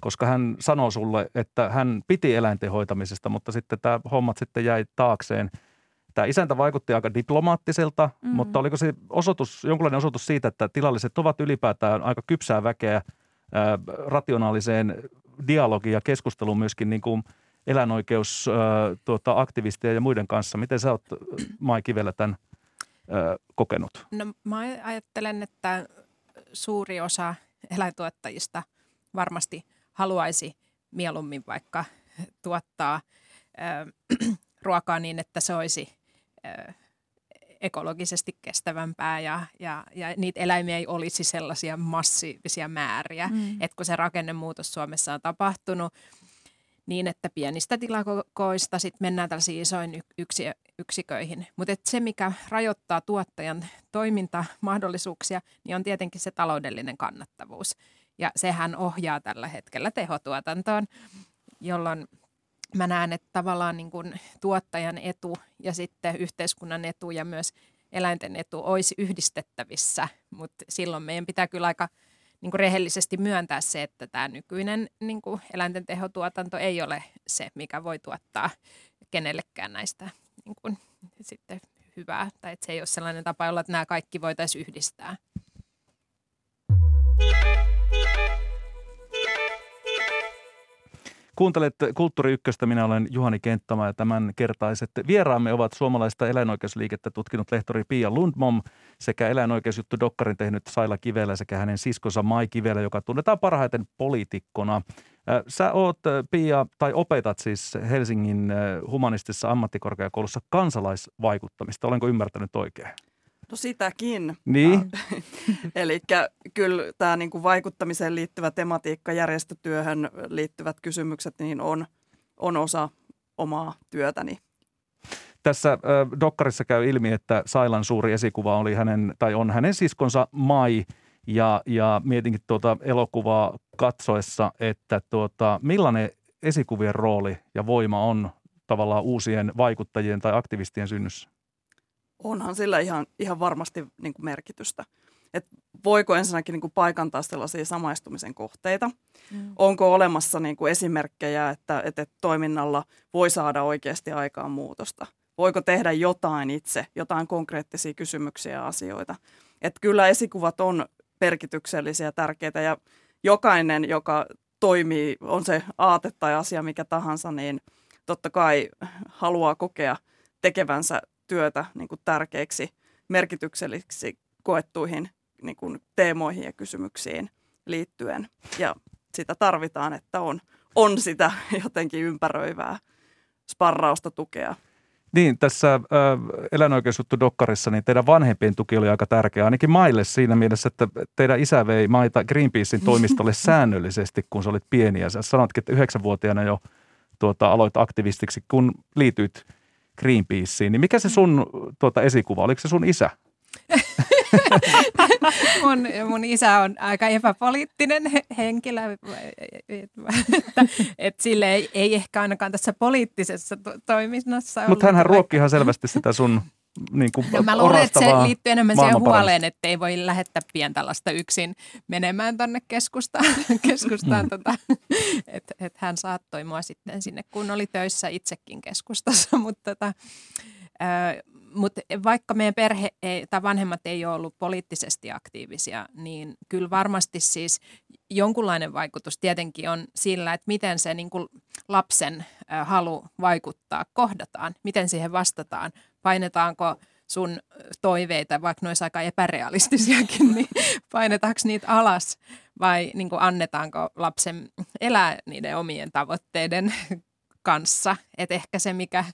Koska hän sanoo sulle, että hän piti eläinten hoitamisesta, mutta sitten tämä hommat sitten jäi taakseen. Tämä isäntä vaikutti aika diplomaattiselta, mm-hmm. mutta oliko se osoitus, jonkinlainen osoitus siitä, että tilalliset ovat ylipäätään aika kypsää väkeä äh, rationaaliseen dialogiin ja keskusteluun myöskin niin kuin eläinoikeusaktivistien äh, tuota, ja muiden kanssa. Miten sä oot, Mai Kivelä, tämän äh, kokenut? No mä ajattelen, että suuri osa eläintuottajista varmasti haluaisi mieluummin vaikka tuottaa äh, ruokaa niin, että se olisi äh, ekologisesti kestävämpää ja, ja, ja niitä eläimiä ei olisi sellaisia massiivisia määriä. Mm. Et kun se rakennemuutos Suomessa on tapahtunut niin, että pienistä tilakoista sit mennään tällaisiin isoin yksi- yksiköihin. Mutta se, mikä rajoittaa tuottajan toimintamahdollisuuksia, niin on tietenkin se taloudellinen kannattavuus. Ja sehän ohjaa tällä hetkellä tehotuotantoon, jolloin mä näen, että tavallaan niin kuin tuottajan etu ja sitten yhteiskunnan etu ja myös eläinten etu olisi yhdistettävissä. Mutta silloin meidän pitää kyllä aika niin kuin rehellisesti myöntää se, että tämä nykyinen niin kuin eläinten tehotuotanto ei ole se, mikä voi tuottaa kenellekään näistä niin kuin sitten hyvää. Tai että se ei ole sellainen tapa, jolla nämä kaikki voitaisiin yhdistää. Kuuntelet Kulttuuriykköstä, minä olen Juhani Kenttämaa ja tämän kertaiset vieraamme ovat suomalaista eläinoikeusliikettä tutkinut lehtori Pia Lundbom sekä eläinoikeusjuttu dokkarin tehnyt Saila Kivelä sekä hänen siskonsa Mai Kivelä, joka tunnetaan parhaiten poliitikkona. Sä oot, Pia, tai opetat siis Helsingin humanistisessa ammattikorkeakoulussa kansalaisvaikuttamista. Olenko ymmärtänyt oikein? No sitäkin. Niin. Eli kyllä tämä niinku vaikuttamiseen liittyvä tematiikka, järjestötyöhön liittyvät kysymykset, niin on, on osa omaa työtäni. Tässä äh, dokkarissa käy ilmi, että Sailan suuri esikuva oli hänen, tai on hänen siskonsa Mai, ja, ja mietinkin tuota elokuvaa katsoessa, että tuota, millainen esikuvien rooli ja voima on tavallaan uusien vaikuttajien tai aktivistien synnyssä? Onhan sillä ihan, ihan varmasti niin kuin merkitystä. Et voiko ensinnäkin niin kuin paikantaa sellaisia samaistumisen kohteita? Mm. Onko olemassa niin kuin esimerkkejä, että, että toiminnalla voi saada oikeasti aikaan muutosta? Voiko tehdä jotain itse, jotain konkreettisia kysymyksiä ja asioita? Et kyllä esikuvat on merkityksellisiä, tärkeitä ja jokainen, joka toimii, on se aate tai asia mikä tahansa, niin totta kai haluaa kokea tekevänsä työtä niin kuin tärkeiksi, merkityksellisiksi koettuihin niin kuin teemoihin ja kysymyksiin liittyen. Ja sitä tarvitaan, että on, on sitä jotenkin ympäröivää sparrausta, tukea. Niin, tässä äh, eläinoikeusjuttu dokkarissa niin teidän vanhempien tuki oli aika tärkeä, ainakin Maille siinä mielessä, että teidän isä vei Maita Greenpeacein toimistolle säännöllisesti, kun sä olit pieniä. Sä sanotkin, että yhdeksänvuotiaana jo tuota, aloit aktivistiksi, kun liityit Greenpeaceen, niin mikä se sun tuota, esikuva? Oliko se sun isä? mun, mun isä on aika epäpoliittinen henkilö. Että, et sille ei, ei ehkä ainakaan tässä poliittisessa to- toiminnassa. Mutta hänhän ruokki ihan selvästi sitä sun niin kuin orastavaa. Mä luulen, että se liittyy enemmän siihen huoleen, että ei voi lähettää pian tällaista yksin menemään tonne keskustaan. keskustaan mm. tota, että et hän saattoi mua sitten sinne, kun oli töissä itsekin keskustassa. Mutta tota, ö, Mutta vaikka meidän perhe ei, tai vanhemmat ei ole ollut poliittisesti aktiivisia, niin kyllä varmasti siis jonkunlainen vaikutus tietenkin on sillä, että miten se niin kuin lapsen halu vaikuttaa kohdataan, miten siihen vastataan, painetaanko sun toiveita, vaikka ne olisi aika epärealistisiakin, niin painetaanko niitä alas vai niin kuin annetaanko lapsen elää niiden omien tavoitteiden kanssa, että ehkä se mikä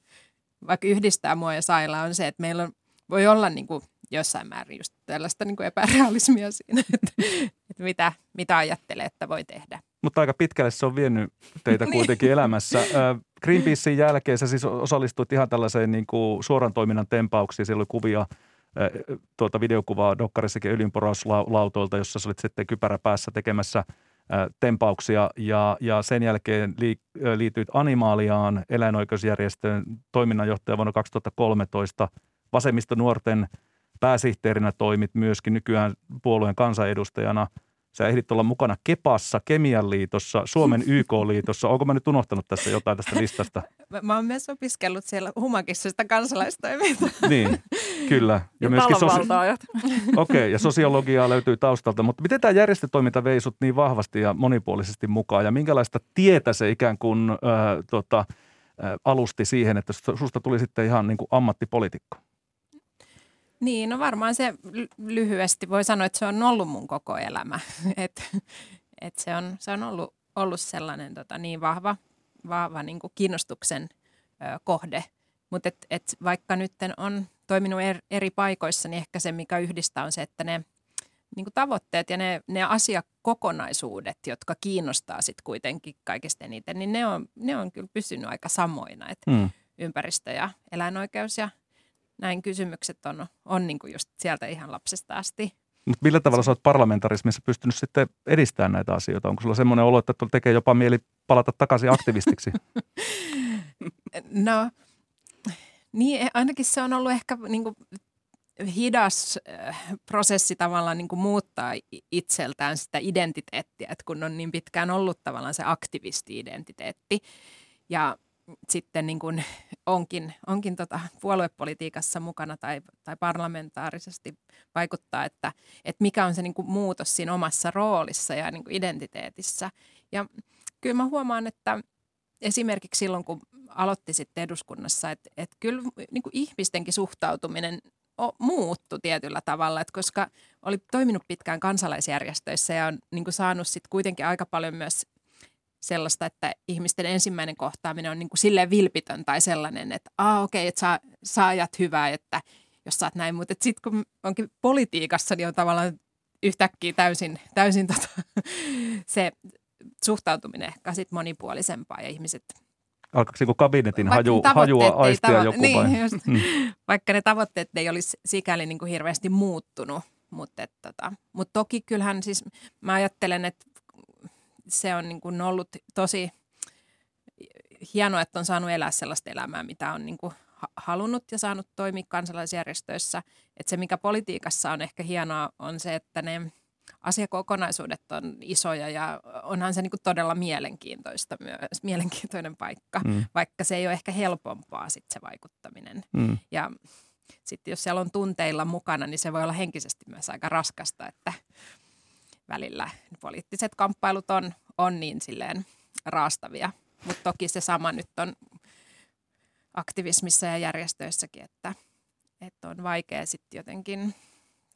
vaikka yhdistää mua ja Sailaa on se, että meillä on, voi olla niin kuin jossain määrin just tällaista niin kuin epärealismia siinä, että, että mitä, mitä ajattelee, että voi tehdä. Mutta aika pitkälle se on vienyt teitä kuitenkin elämässä. Greenpeacein jälkeen sä siis osallistuit ihan tällaiseen niin kuin suoran toiminnan tempauksiin. Siellä oli kuvia, tuolta videokuvaa dokkarissakin öljynporauslautoilta, jossa sä olit sitten kypärä päässä tekemässä tempauksia ja, ja sen jälkeen liityit Animaliaan, eläinoikeusjärjestön toiminnanjohtaja vuonna kaksituhattakolmetoista. Vasemmistonuorten pääsihteerinä toimit myöskin nykyään puolueen kansanedustajana. Sä ehdit olla mukana Kepassa, Kemian liitossa, Suomen Y K-liitossa. Onko mä nyt unohtanut tässä jotain tästä listasta? Mä, mä oon myös opiskellut siellä Humakissa sitä kansalaistoimintaa. Niin, kyllä. Ja, ja myöskin sosi- Okei, okay, ja sosiologiaa löytyy taustalta. Mutta miten tämä järjestötoiminta vei sut niin vahvasti ja monipuolisesti mukaan? Ja minkälaista tietä se ikään kuin äh, tota, äh, alusti siihen, että susta tuli sitten ihan niin kuin ammattipoliitikko? Niin, no varmaan se lyhyesti voi sanoa, että se on ollut mun koko elämä, että et se on, se on ollut, ollut sellainen tota, niin vahva, vahva niin kuin kiinnostuksen ö, kohde, mutta et, et vaikka nyt on toiminut er, eri paikoissa, niin ehkä se mikä yhdistää on se, että ne niin kuin tavoitteet ja ne, ne asiakokonaisuudet, jotka kiinnostaa sitten kuitenkin kaikista eniten, niin ne on, ne on kyllä pysynyt aika samoina, että mm. ympäristö ja eläinoikeus ja näin kysymykset on, on niin kuin just sieltä ihan lapsesta asti. Mutta millä tavalla sä oot parlamentarismissa pystynyt sitten edistämään näitä asioita? Onko sulla semmoinen olo, että tekee jopa mieli palata takaisin aktivistiksi? No, niin ainakin se on ollut ehkä niin kuin hidas prosessi tavallaan niin kuin muuttaa itseltään sitä identiteettiä, että kun on niin pitkään ollut tavallaan se aktivisti-identiteetti ja sitten niin kuin onkin, onkin tota puoluepolitiikassa mukana tai, tai parlamentaarisesti vaikuttaa, että, että mikä on se niin kuin muutos siinä omassa roolissa ja niin kuin identiteetissä. Ja kyllä mä huomaan, että esimerkiksi silloin, kun aloitti sitten eduskunnassa, että, että kyllä niin kuin ihmistenkin suhtautuminen muuttui tietyllä tavalla, että koska oli toiminut pitkään kansalaisjärjestöissä ja on niin kuin saanut sitten kuitenkin aika paljon myös sellaista, että ihmisten ensimmäinen kohtaaminen on niin kuin silleen vilpitön tai sellainen, että aa okei, okay, että saa, saa ajat hyvää, että jos saat näin. Mutta sitten kun onkin politiikassa, niin on tavallaan yhtäkkiä täysin, täysin tota, se suhtautuminen ehkä sit monipuolisempaa ja ihmiset... Alkaako niin kuin kabinetin haju, hajua aistia tavo- joku niin, vai? Just, mm. Vaikka ne tavoitteet ei olisi sikäli niin kuin hirveästi muuttunut, mutta et, tota, mut toki kyllähän siis mä ajattelen, että se on niin kuin ollut tosi hienoa, että on saanut elää sellaista elämää, mitä on niin kuin halunnut ja saanut toimia kansalaisjärjestöissä. Että se, mikä politiikassa on ehkä hienoa, on se, että ne asiakokonaisuudet on isoja ja onhan se niin kuin todella mielenkiintoista myös, mielenkiintoinen paikka, mm. vaikka se ei ole ehkä helpompaa sit se vaikuttaminen. Mm. Ja sitten jos siellä on tunteilla mukana, niin se voi olla henkisesti myös aika raskasta, että... Välillä poliittiset kamppailut on, on niin silleen raastavia, mutta toki se sama nyt on aktivismissa ja järjestöissäkin, että, että on vaikea sitten jotenkin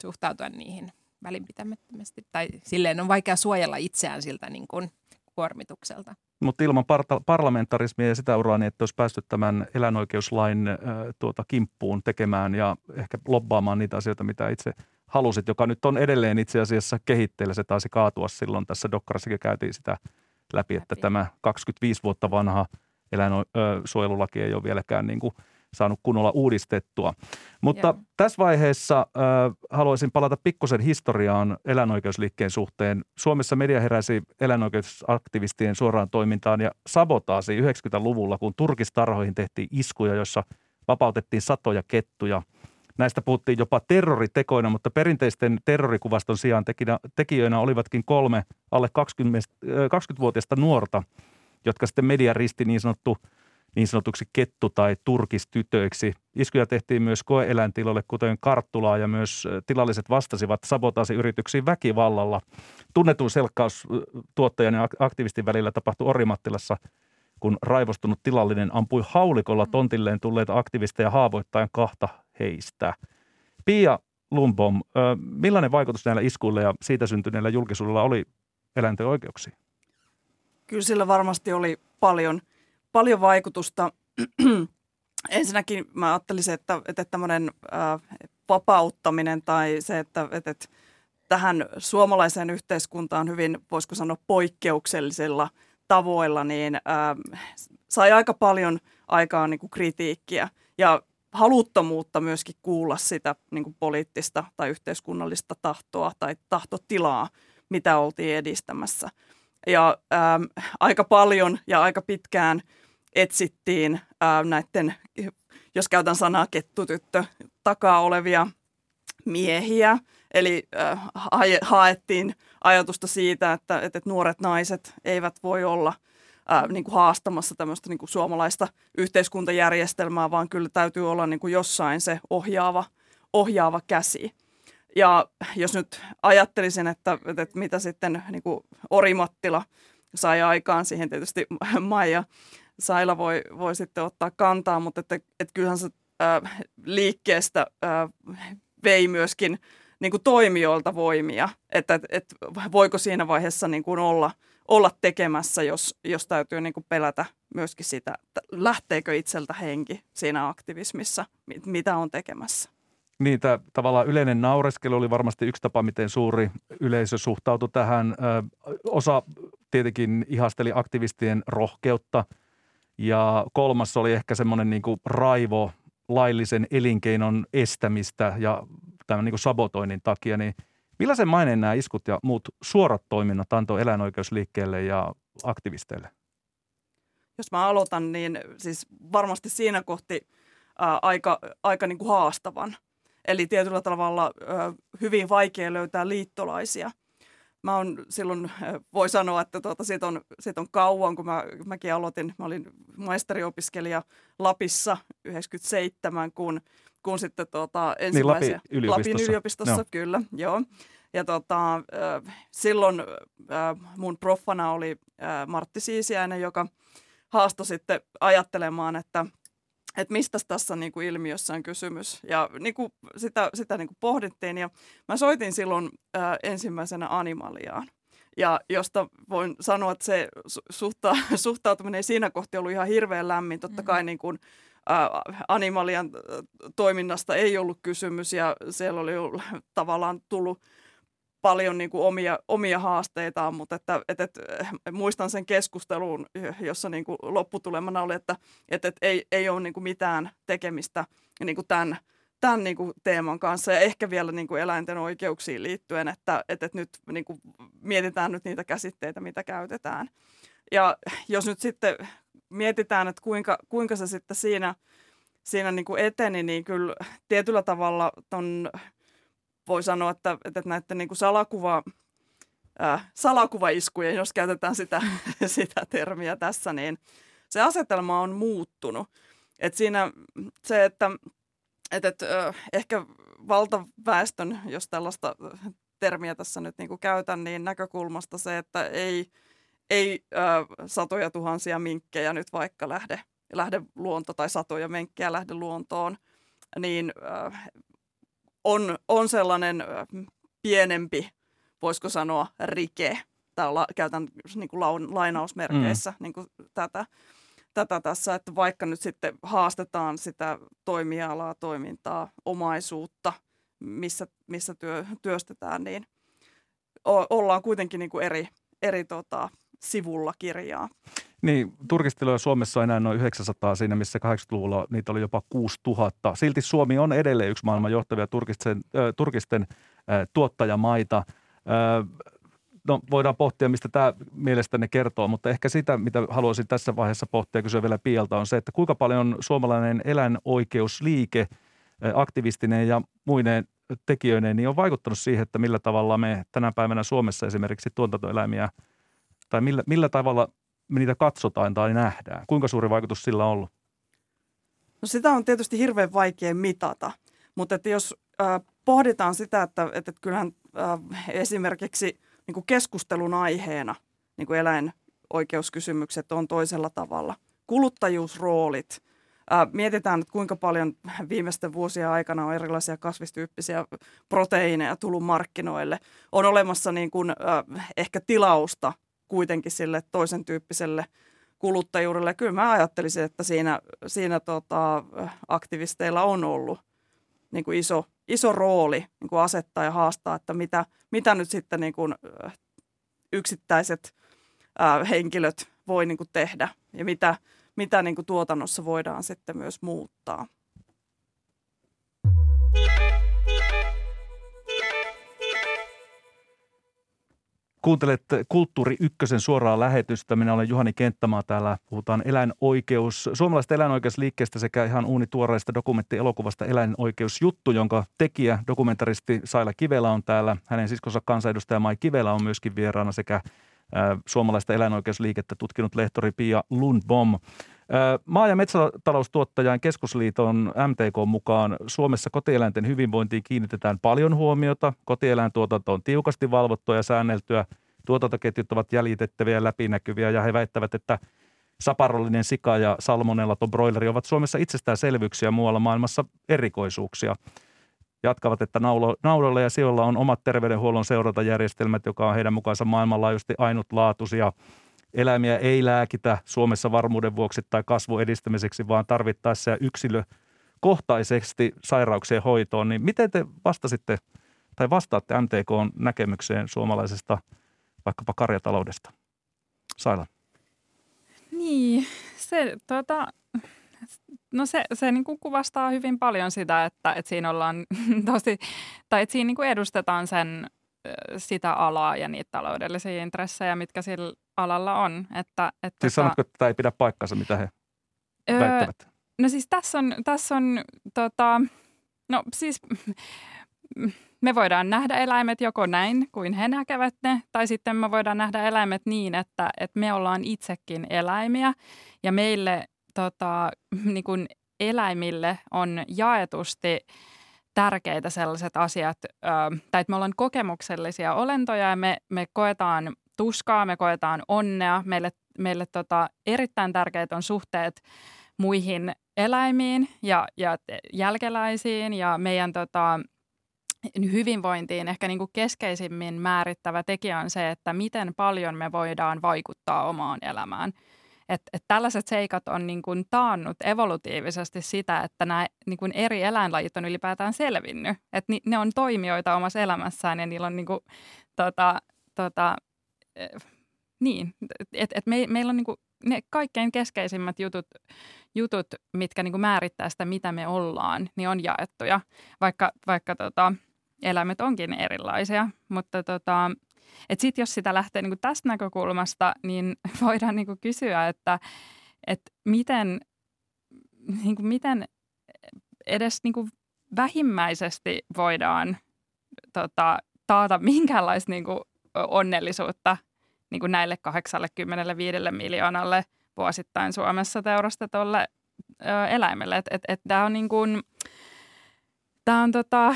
suhtautua niihin välinpitämättömästi. Tai silleen on vaikea suojella itseään siltä niin kuin kuormitukselta. Mutta ilman parta- parlamentarismia ja sitä uraa, niin että olisi päästy tämän eläinoikeuslain äh, tuota, kimppuun tekemään ja ehkä lobbaamaan niitä asioita, mitä itse halusit, joka nyt on edelleen itse asiassa kehitteillä. Se taisi kaatua silloin tässä dokkarissakin käytiin sitä läpi, että läpi. Tämä kaksikymmentäviisi vuotta vanha eläinsuojelulaki ei ole vieläkään niin kuin saanut kunnolla uudistettua. Mutta Joo. tässä vaiheessa äh, haluaisin palata pikkusen historiaan eläinoikeusliikkeen suhteen. Suomessa media heräsi eläinoikeusaktivistien suoraan toimintaan ja sabotaasi yhdeksänkymmentäluvulla, kun turkistarhoihin tehtiin iskuja, joissa vapautettiin satoja kettuja. Näistä puhuttiin jopa terroritekoina, mutta perinteisten terrorikuvaston sijaan tekijöinä olivatkin kolme alle kaksikymmentä, kaksikymmentävuotiaista nuorta, jotka sitten media risti niin sanottu niin sanotuksi kettu- tai turkistytöiksi. Iskuja tehtiin myös koe-eläintiloille, kuten karttulaa, ja myös tilalliset vastasivat sabotaasiyrityksiin väkivallalla. Tunnetun selkkaustuottajan ja aktivistin välillä tapahtui Orimattilassa, kun raivostunut tilallinen ampui haulikolla tontilleen tulleita aktivisteja haavoittaen kahta heistä. Pia Lundbom, millainen vaikutus näillä iskuilla ja siitä syntyneillä julkisuudella oli eläinten oikeuksiin? Kyllä sillä varmasti oli paljon, paljon vaikutusta. Ensinnäkin mä ajattelin se, että, että tämmöinen äh, vapauttaminen tai se, että, että tähän suomalaiseen yhteiskuntaan hyvin, voisiko sanoa, poikkeuksellisilla tavoilla, niin äh, sai aika paljon aikaa niin kuin kritiikkiä ja haluttomuutta myöskin kuulla sitä niin kuin poliittista tai yhteiskunnallista tahtoa tai tahtotilaa, mitä oltiin edistämässä. Ja ähm, aika paljon ja aika pitkään etsittiin äh, näiden, jos käytän sanaa kettutyttö, takaa olevia miehiä. Eli äh, haettiin ajatusta siitä, että, että nuoret naiset eivät voi olla äh, niin kuin haastamassa tämmöistä niin kuin suomalaista yhteiskuntajärjestelmää, vaan kyllä täytyy olla niin kuin jossain se ohjaava, ohjaava käsi. Ja jos nyt ajattelisin, että, että mitä sitten niin kuin Orimattila sai aikaan, siihen tietysti Mai ja Saila voi, voi sitten ottaa kantaa, mutta että, että kyllähän se äh, liikkeestä äh, vei myöskin niin kuin toimijoilta voimia, että, että voiko siinä vaiheessa niin kuin olla, olla tekemässä, jos, jos täytyy niin kuin pelätä myöskin sitä, että lähteekö itseltä henki siinä aktivismissa, mitä on tekemässä. Niin, tämä tavallaan yleinen naureskelu oli varmasti yksi tapa, miten suuri yleisö suhtautui tähän. Ö, osa tietenkin ihasteli aktivistien rohkeutta ja kolmas oli ehkä semmoinen niin kuin raivo laillisen elinkeinon estämistä ja tämän niin kuin sabotoinnin takia. Niin millaisen maineen nämä iskut ja muut suorat toiminnat antoi eläinoikeusliikkeelle ja aktivisteille? Jos mä aloitan, niin siis varmasti siinä kohti ää, aika, aika niin kuin haastavan. Eli tietyllä tavalla ö, hyvin vaikea löytää liittolaisia. Mä oon silloin, ö, voi sanoa, että tuota, siitä, on, siitä on kauan, kun mä, mäkin aloitin. Mä olin maisteriopiskelija Lapissa yhdeksänkymmentäseitsemän, kun, kun sitten tuota, ensimmäisiä. Niin, Lapin yliopistossa. Lapin yliopistossa, no. Kyllä, joo. Ja tuota, ö, silloin ö, mun proffana oli ö, Martti Siisiäinen, joka haastoi sitten ajattelemaan, että että mistä tässä niin kuin ilmiössä on kysymys. Ja niin kuin sitä, sitä niin kuin pohdittiin. Ja mä soitin silloin ää, ensimmäisenä Animaliaan. Ja josta voin sanoa, että se suhta, suhtautuminen ei siinä kohti ollut ihan hirveän lämmin. Totta kai niin kuin, ää, Animalian toiminnasta ei ollut kysymys. Ja siellä oli ollut, tavallaan tullut paljon niin kuin omia, omia haasteitaan. Mutta että, että, että, muistan sen keskustelun, jossa niin kuin lopputulemana oli, että, että, että ei, ei ole niin kuin mitään tekemistä niin kuin tämän, tämän niin kuin teeman kanssa. Ja ehkä vielä niin kuin eläinten oikeuksiin liittyen, että, että, että nyt niin kuin mietitään nyt niitä käsitteitä, mitä käytetään. Ja jos nyt sitten mietitään, että kuinka, kuinka se sitten siinä, siinä niin kuin eteni, niin kyllä tietyllä tavalla ton... Voi sanoa, että, että näiden niin kuin salakuva, äh, salakuvaiskujen, jos käytetään sitä, sitä termiä tässä, niin se asetelma on muuttunut. Et siinä se, että et, et, äh, ehkä valtaväestön, jos tällaista termiä tässä nyt niin kuin käytän, niin näkökulmasta se, että ei, ei äh, satoja tuhansia minkkejä nyt vaikka lähde, lähde luonto tai satoja minkkejä lähde luontoon, niin... Äh, On, on sellainen pienempi, voisiko sanoa, rike. Tää la, käytän niin kuin laun, lainausmerkeissä mm. niin kuin tätä, tätä tässä, että vaikka nyt sitten haastetaan sitä toimialaa, toimintaa, omaisuutta, missä, missä työ, työstetään, niin o, ollaan kuitenkin niin kuin eri, eri tota, sivulla kirjaa. Niin, turkistiloja Suomessa on enää noin yhdeksänsataa siinä, missä kahdeksankymmentäluvulla niitä oli jopa kuusituhatta. Silti Suomi on edelleen yksi maailman johtavia turkisten, äh, turkisten äh, tuottajamaita. Äh, no, voidaan pohtia, mistä tämä mielestäni kertoo, mutta ehkä sitä, mitä haluaisin tässä vaiheessa pohtia ja kysyä vielä Pialta, on se, että kuinka paljon suomalainen eläinoikeusliike, äh, aktivistinen ja muineen tekijöineen, niin on vaikuttanut siihen, että millä tavalla me tänä päivänä Suomessa esimerkiksi tuotantoeläimiä, tai millä, millä tavalla... me niitä katsotaan tai nähdään? Kuinka suuri vaikutus sillä on ollut? No sitä on tietysti hirveän vaikea mitata, mutta että jos äh, pohditaan sitä, että, että kyllähän äh, esimerkiksi niin kuin keskustelun aiheena niin kuin eläinoikeuskysymykset on toisella tavalla. Kuluttajuusroolit. Äh, mietitään, että kuinka paljon viimeisten vuosien aikana on erilaisia kasvistyyppisiä proteiineja tullut markkinoille. On olemassa niin kuin, äh, ehkä tilausta kuitenkin sille toisen tyyppiselle kuluttajuudelle. Kyllä mä ajattelisin, että siinä, siinä tota, aktivisteilla on ollut niin kuin iso, iso rooli niin kuin asettaa ja haastaa, että mitä, mitä nyt sitten niin kuin, yksittäiset ää, henkilöt voi niin kuin tehdä ja mitä, mitä niin kuin tuotannossa voidaan sitten myös muuttaa. Kuuntelet Kulttuuriykkösen suoraa lähetystä. Minä olen Juhani Kenttämaa. Täällä puhutaan eläinoikeus, suomalaisesta eläinoikeusliikkeestä sekä ihan uunituoreista dokumenttielokuvasta Eläinoikeusjuttu, jonka tekijä, dokumentaristi Saila Kivelä on täällä. Hänen siskonsa kansanedustaja Mai Kivelä on myöskin vieraana sekä äh, suomalaista eläinoikeusliikettä tutkinut lehtori Pia Lundbom. Äh, Maa- ja metsätaloustuottajain keskusliiton M T K mukaan Suomessa kotieläinten hyvinvointiin kiinnitetään paljon huomiota. Kotieläintuotanto on tiukasti valvottua ja säänneltyä. Tuotantoketjut ovat jäljitettäviä ja läpinäkyviä, ja he väittävät, että saparollinen sika ja salmonellaton broileri ovat Suomessa itsestäänselvyyksiä, muualla maailmassa erikoisuuksia. Jatkavat, että naudoilla ja sioilla on omat terveydenhuollon seurantajärjestelmät, joka on heidän mukaansa maailmanlaajuisesti ainutlaatuisia. Eläimiä ei lääkitä Suomessa varmuuden vuoksi tai kasvun edistämiseksi, vaan tarvittaessa ja yksilökohtaisesti sairauksien hoitoon. Niin miten te vastasitte tai vastaatte M T K:n näkemykseen suomalaisesta vaikkapa karjataloudesta? Saila. Niin, se, tuota, no se, se niin kuin kuvastaa hyvin paljon sitä, että, että siinä ollaan tosi, tai että siinä niin kuin edustetaan sen, sitä alaa ja niitä taloudellisia intressejä, mitkä sillä alalla on. Että, että siis sanotko, että tämä ei pidä paikkansa, mitä he öö, väittävät? No siis tässä on, tässä on tota, no siis me voidaan nähdä eläimet joko näin, kuin he näkevät ne, tai sitten me voidaan nähdä eläimet niin, että, että me ollaan itsekin eläimiä ja meille tota, niin kuin eläimille on jaetusti tärkeitä sellaiset asiat, ö, tai että me ollaan kokemuksellisia olentoja ja me, me koetaan tuskaa, me koetaan onnea. Meille, meille tota, erittäin tärkeitä on suhteet muihin eläimiin ja, ja jälkeläisiin ja meidän tota, hyvinvointiin ehkä niin kuin keskeisimmin määrittävä tekijä on se, että miten paljon me voidaan vaikuttaa omaan elämään. Et, et tällaiset seikat on niin kuin taannut evolutiivisesti sitä, että nämä niin kuin eri eläinlajit on ylipäätään selvinnyt. Et ni, ne on toimijoita omassa elämässään ja niillä on niin kuin, tota, tota, eh, niin, että et me, meillä on niin kuin ne kaikkein keskeisimmät jutut, jutut mitkä niin kuin määrittää sitä, mitä me ollaan, niin on jaettuja, vaikka, vaikka tota, eläimet onkin erilaisia, mutta tota, et sit jos sitä lähtee niinku tästä näkökulmasta, niin voidaan niinku kysyä, että et miten, niinku miten edes niinku vähimmäisesti voidaan tota, taata minkäänlaista niinku onnellisuutta niinku näille kahdeksankymmentäviisi miljoonalle vuosittain Suomessa teurastetulle ö, eläimelle. Et, et, et tää on niinku, tää on tota...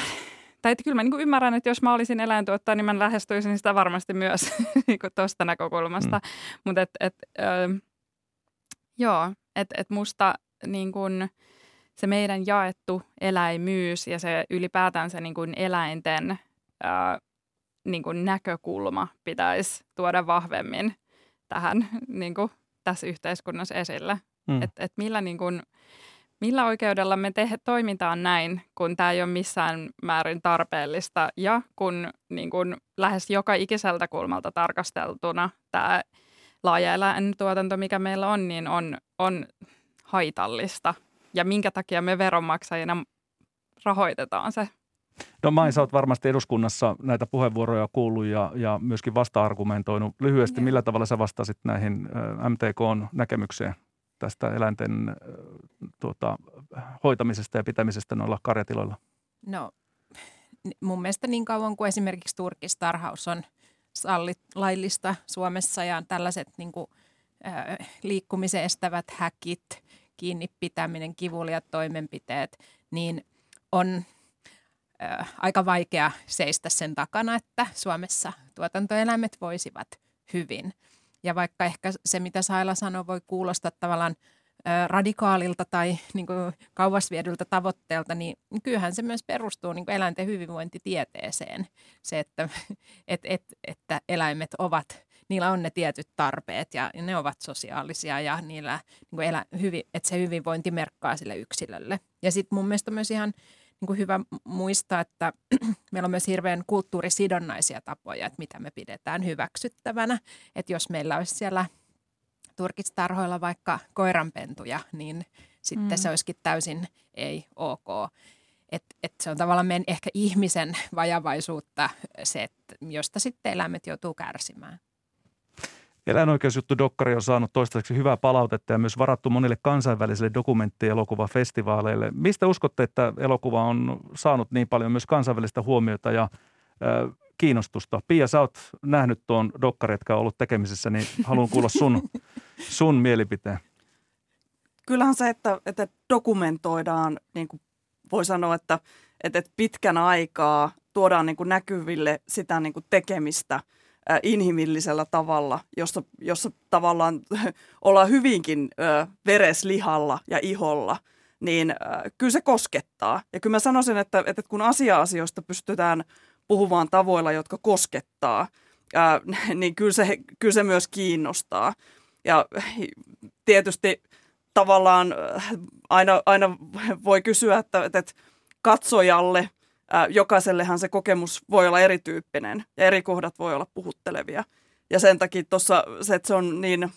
Tai että kyllä mä niin ymmärrän, että jos mä olisin eläintuottaja, niin mä lähestyisin sitä varmasti myös niin tuosta näkökulmasta. Mm. Mutta et, et, öö, joo, että et musta niin kun se meidän jaettu eläimyys ja se ylipäätään se niin kun eläinten öö, niin kun näkökulma pitäisi tuoda vahvemmin tähän niin kun tässä yhteiskunnassa esille. Mm. Että et millä niin kun, millä oikeudella me te- toimitaan näin, kun tämä ei ole missään määrin tarpeellista ja kun, niin kun lähes joka ikiseltä kulmalta tarkasteltuna tämä laaja eläintuotanto, mikä meillä on, niin on, on haitallista ja minkä takia me veronmaksajina rahoitetaan se. No Mai, sä oot varmasti eduskunnassa näitä puheenvuoroja kuullut ja, ja myöskin vasta-argumentoinut. Lyhyesti, millä tavalla sä vastasit näihin M T K:n näkemykseen tästä eläinten tuota, hoitamisesta ja pitämisestä noilla karjatiloilla? No mun mielestä niin kauan kuin esimerkiksi turkistarhaus on sallit, laillista Suomessa ja tällaiset niin kuin liikkumisen estävät häkit, kiinni pitäminen, kivuliat toimenpiteet, niin on aika vaikea seistä sen takana, että Suomessa tuotantoeläimet voisivat hyvin. Ja vaikka ehkä se, mitä Saila sanoi, voi kuulostaa tavallaan radikaalilta tai niin kuin kauas viedyltä tavoitteelta, niin kyllähän se myös perustuu niin kuin eläinten hyvinvointitieteeseen. Se, että, et, et, että eläimet ovat, niillä on ne tietyt tarpeet ja ne ovat sosiaalisia ja niillä, niin kuin elä, hyvi, että se hyvinvointi merkkaa sille yksilölle. Ja sitten mun mielestä myös ihan niin kuin hyvä muistaa, että meillä on myös hirveän kulttuurisidonnaisia tapoja, että mitä me pidetään hyväksyttävänä. Että jos meillä olisi siellä turkistarhoilla vaikka koiranpentuja, niin sitten mm. se olisikin täysin ei ok. Et, et se on tavallaan meidän ehkä ihmisen vajavaisuutta se, että josta sitten eläimet joutuu kärsimään. Eläinoikeusjuttu dokkari on saanut toistaiseksi hyvää palautetta ja myös varattu monille kansainvälisille dokumenttielokuvafestivaaleille. Mistä uskotte, että elokuva on saanut niin paljon myös kansainvälistä huomiota ja äh, kiinnostusta? Pia, sä oot nähnyt tuon dokkari, jotka on ollut tekemisissä, niin haluan kuulla sun, sun mielipiteen. Kyllähän se, että, että dokumentoidaan, niin kuin voi sanoa, että, että pitkän aikaa tuodaan niin kuin näkyville sitä niin kuin tekemistä inhimillisellä tavalla, jossa, jossa tavallaan ollaan hyvinkin ö, vereslihalla ja iholla, niin ö, kyllä se koskettaa. Ja kyllä mä sanoisin, että, että kun asia-asioista pystytään puhumaan tavoilla, jotka koskettaa, ö, niin kyllä se, kyllä se myös kiinnostaa. Ja tietysti tavallaan aina, aina voi kysyä, että, että katsojalle, jokaisellehan se kokemus voi olla erityyppinen ja eri kohdat voi olla puhuttelevia. Ja sen takia tuossa se, että se on niin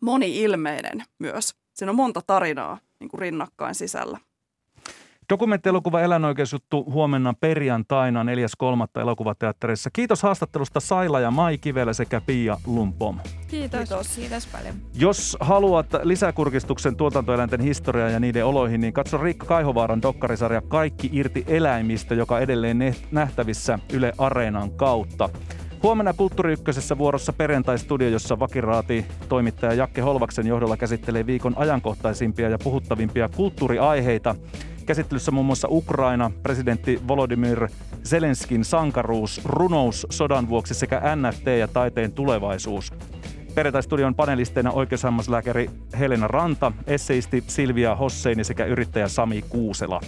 moni-ilmeinen myös. Siinä on monta tarinaa niin kuin rinnakkain sisällä. Dokumenttielokuva Eläinoikeusjuttu huomenna perjantaina neljäs kolmatta elokuvateatterissa. Kiitos haastattelusta Saila ja Mai Kivelä sekä Pia Lundbom. Kiitos. Kiitos. Kiitos paljon. Jos haluat lisäkurkistuksen tuotantoeläinten historiaa ja niiden oloihin, niin katso Riikka Kaihovaaran dokkarisarja Kaikki irti eläimistä, joka edelleen nähtävissä Yle Areenan kautta. Huomenna Kulttuuriykkösessä vuorossa perjantai-studio, jossa vakiraati toimittaja Jakke Holvaksen johdolla käsittelee viikon ajankohtaisimpia ja puhuttavimpia kulttuuriaiheita. Käsittelyssä muun muassa Ukraina, presidentti Volodymyr Zelenskin sankaruus, runous sodan vuoksi sekä N F T ja taiteen tulevaisuus. Perjantai-studion panelisteina oikeushammaslääkäri Helena Ranta, esseisti Silvia Hosseini sekä yrittäjä Sami Kuusela.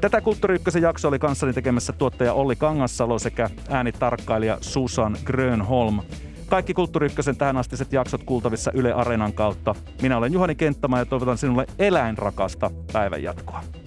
Tätä Kulttuuriykkösen jakso oli kanssani tekemässä tuottaja Olli Kangassalo sekä äänitarkkailija Susan Grönholm. Kaikki Kulttuuriykkösen tähänastiset jaksot kuultavissa Yle Areenan kautta. Minä olen Juhani Kenttämaa ja toivotan sinulle eläinrakasta päivänjatkoa.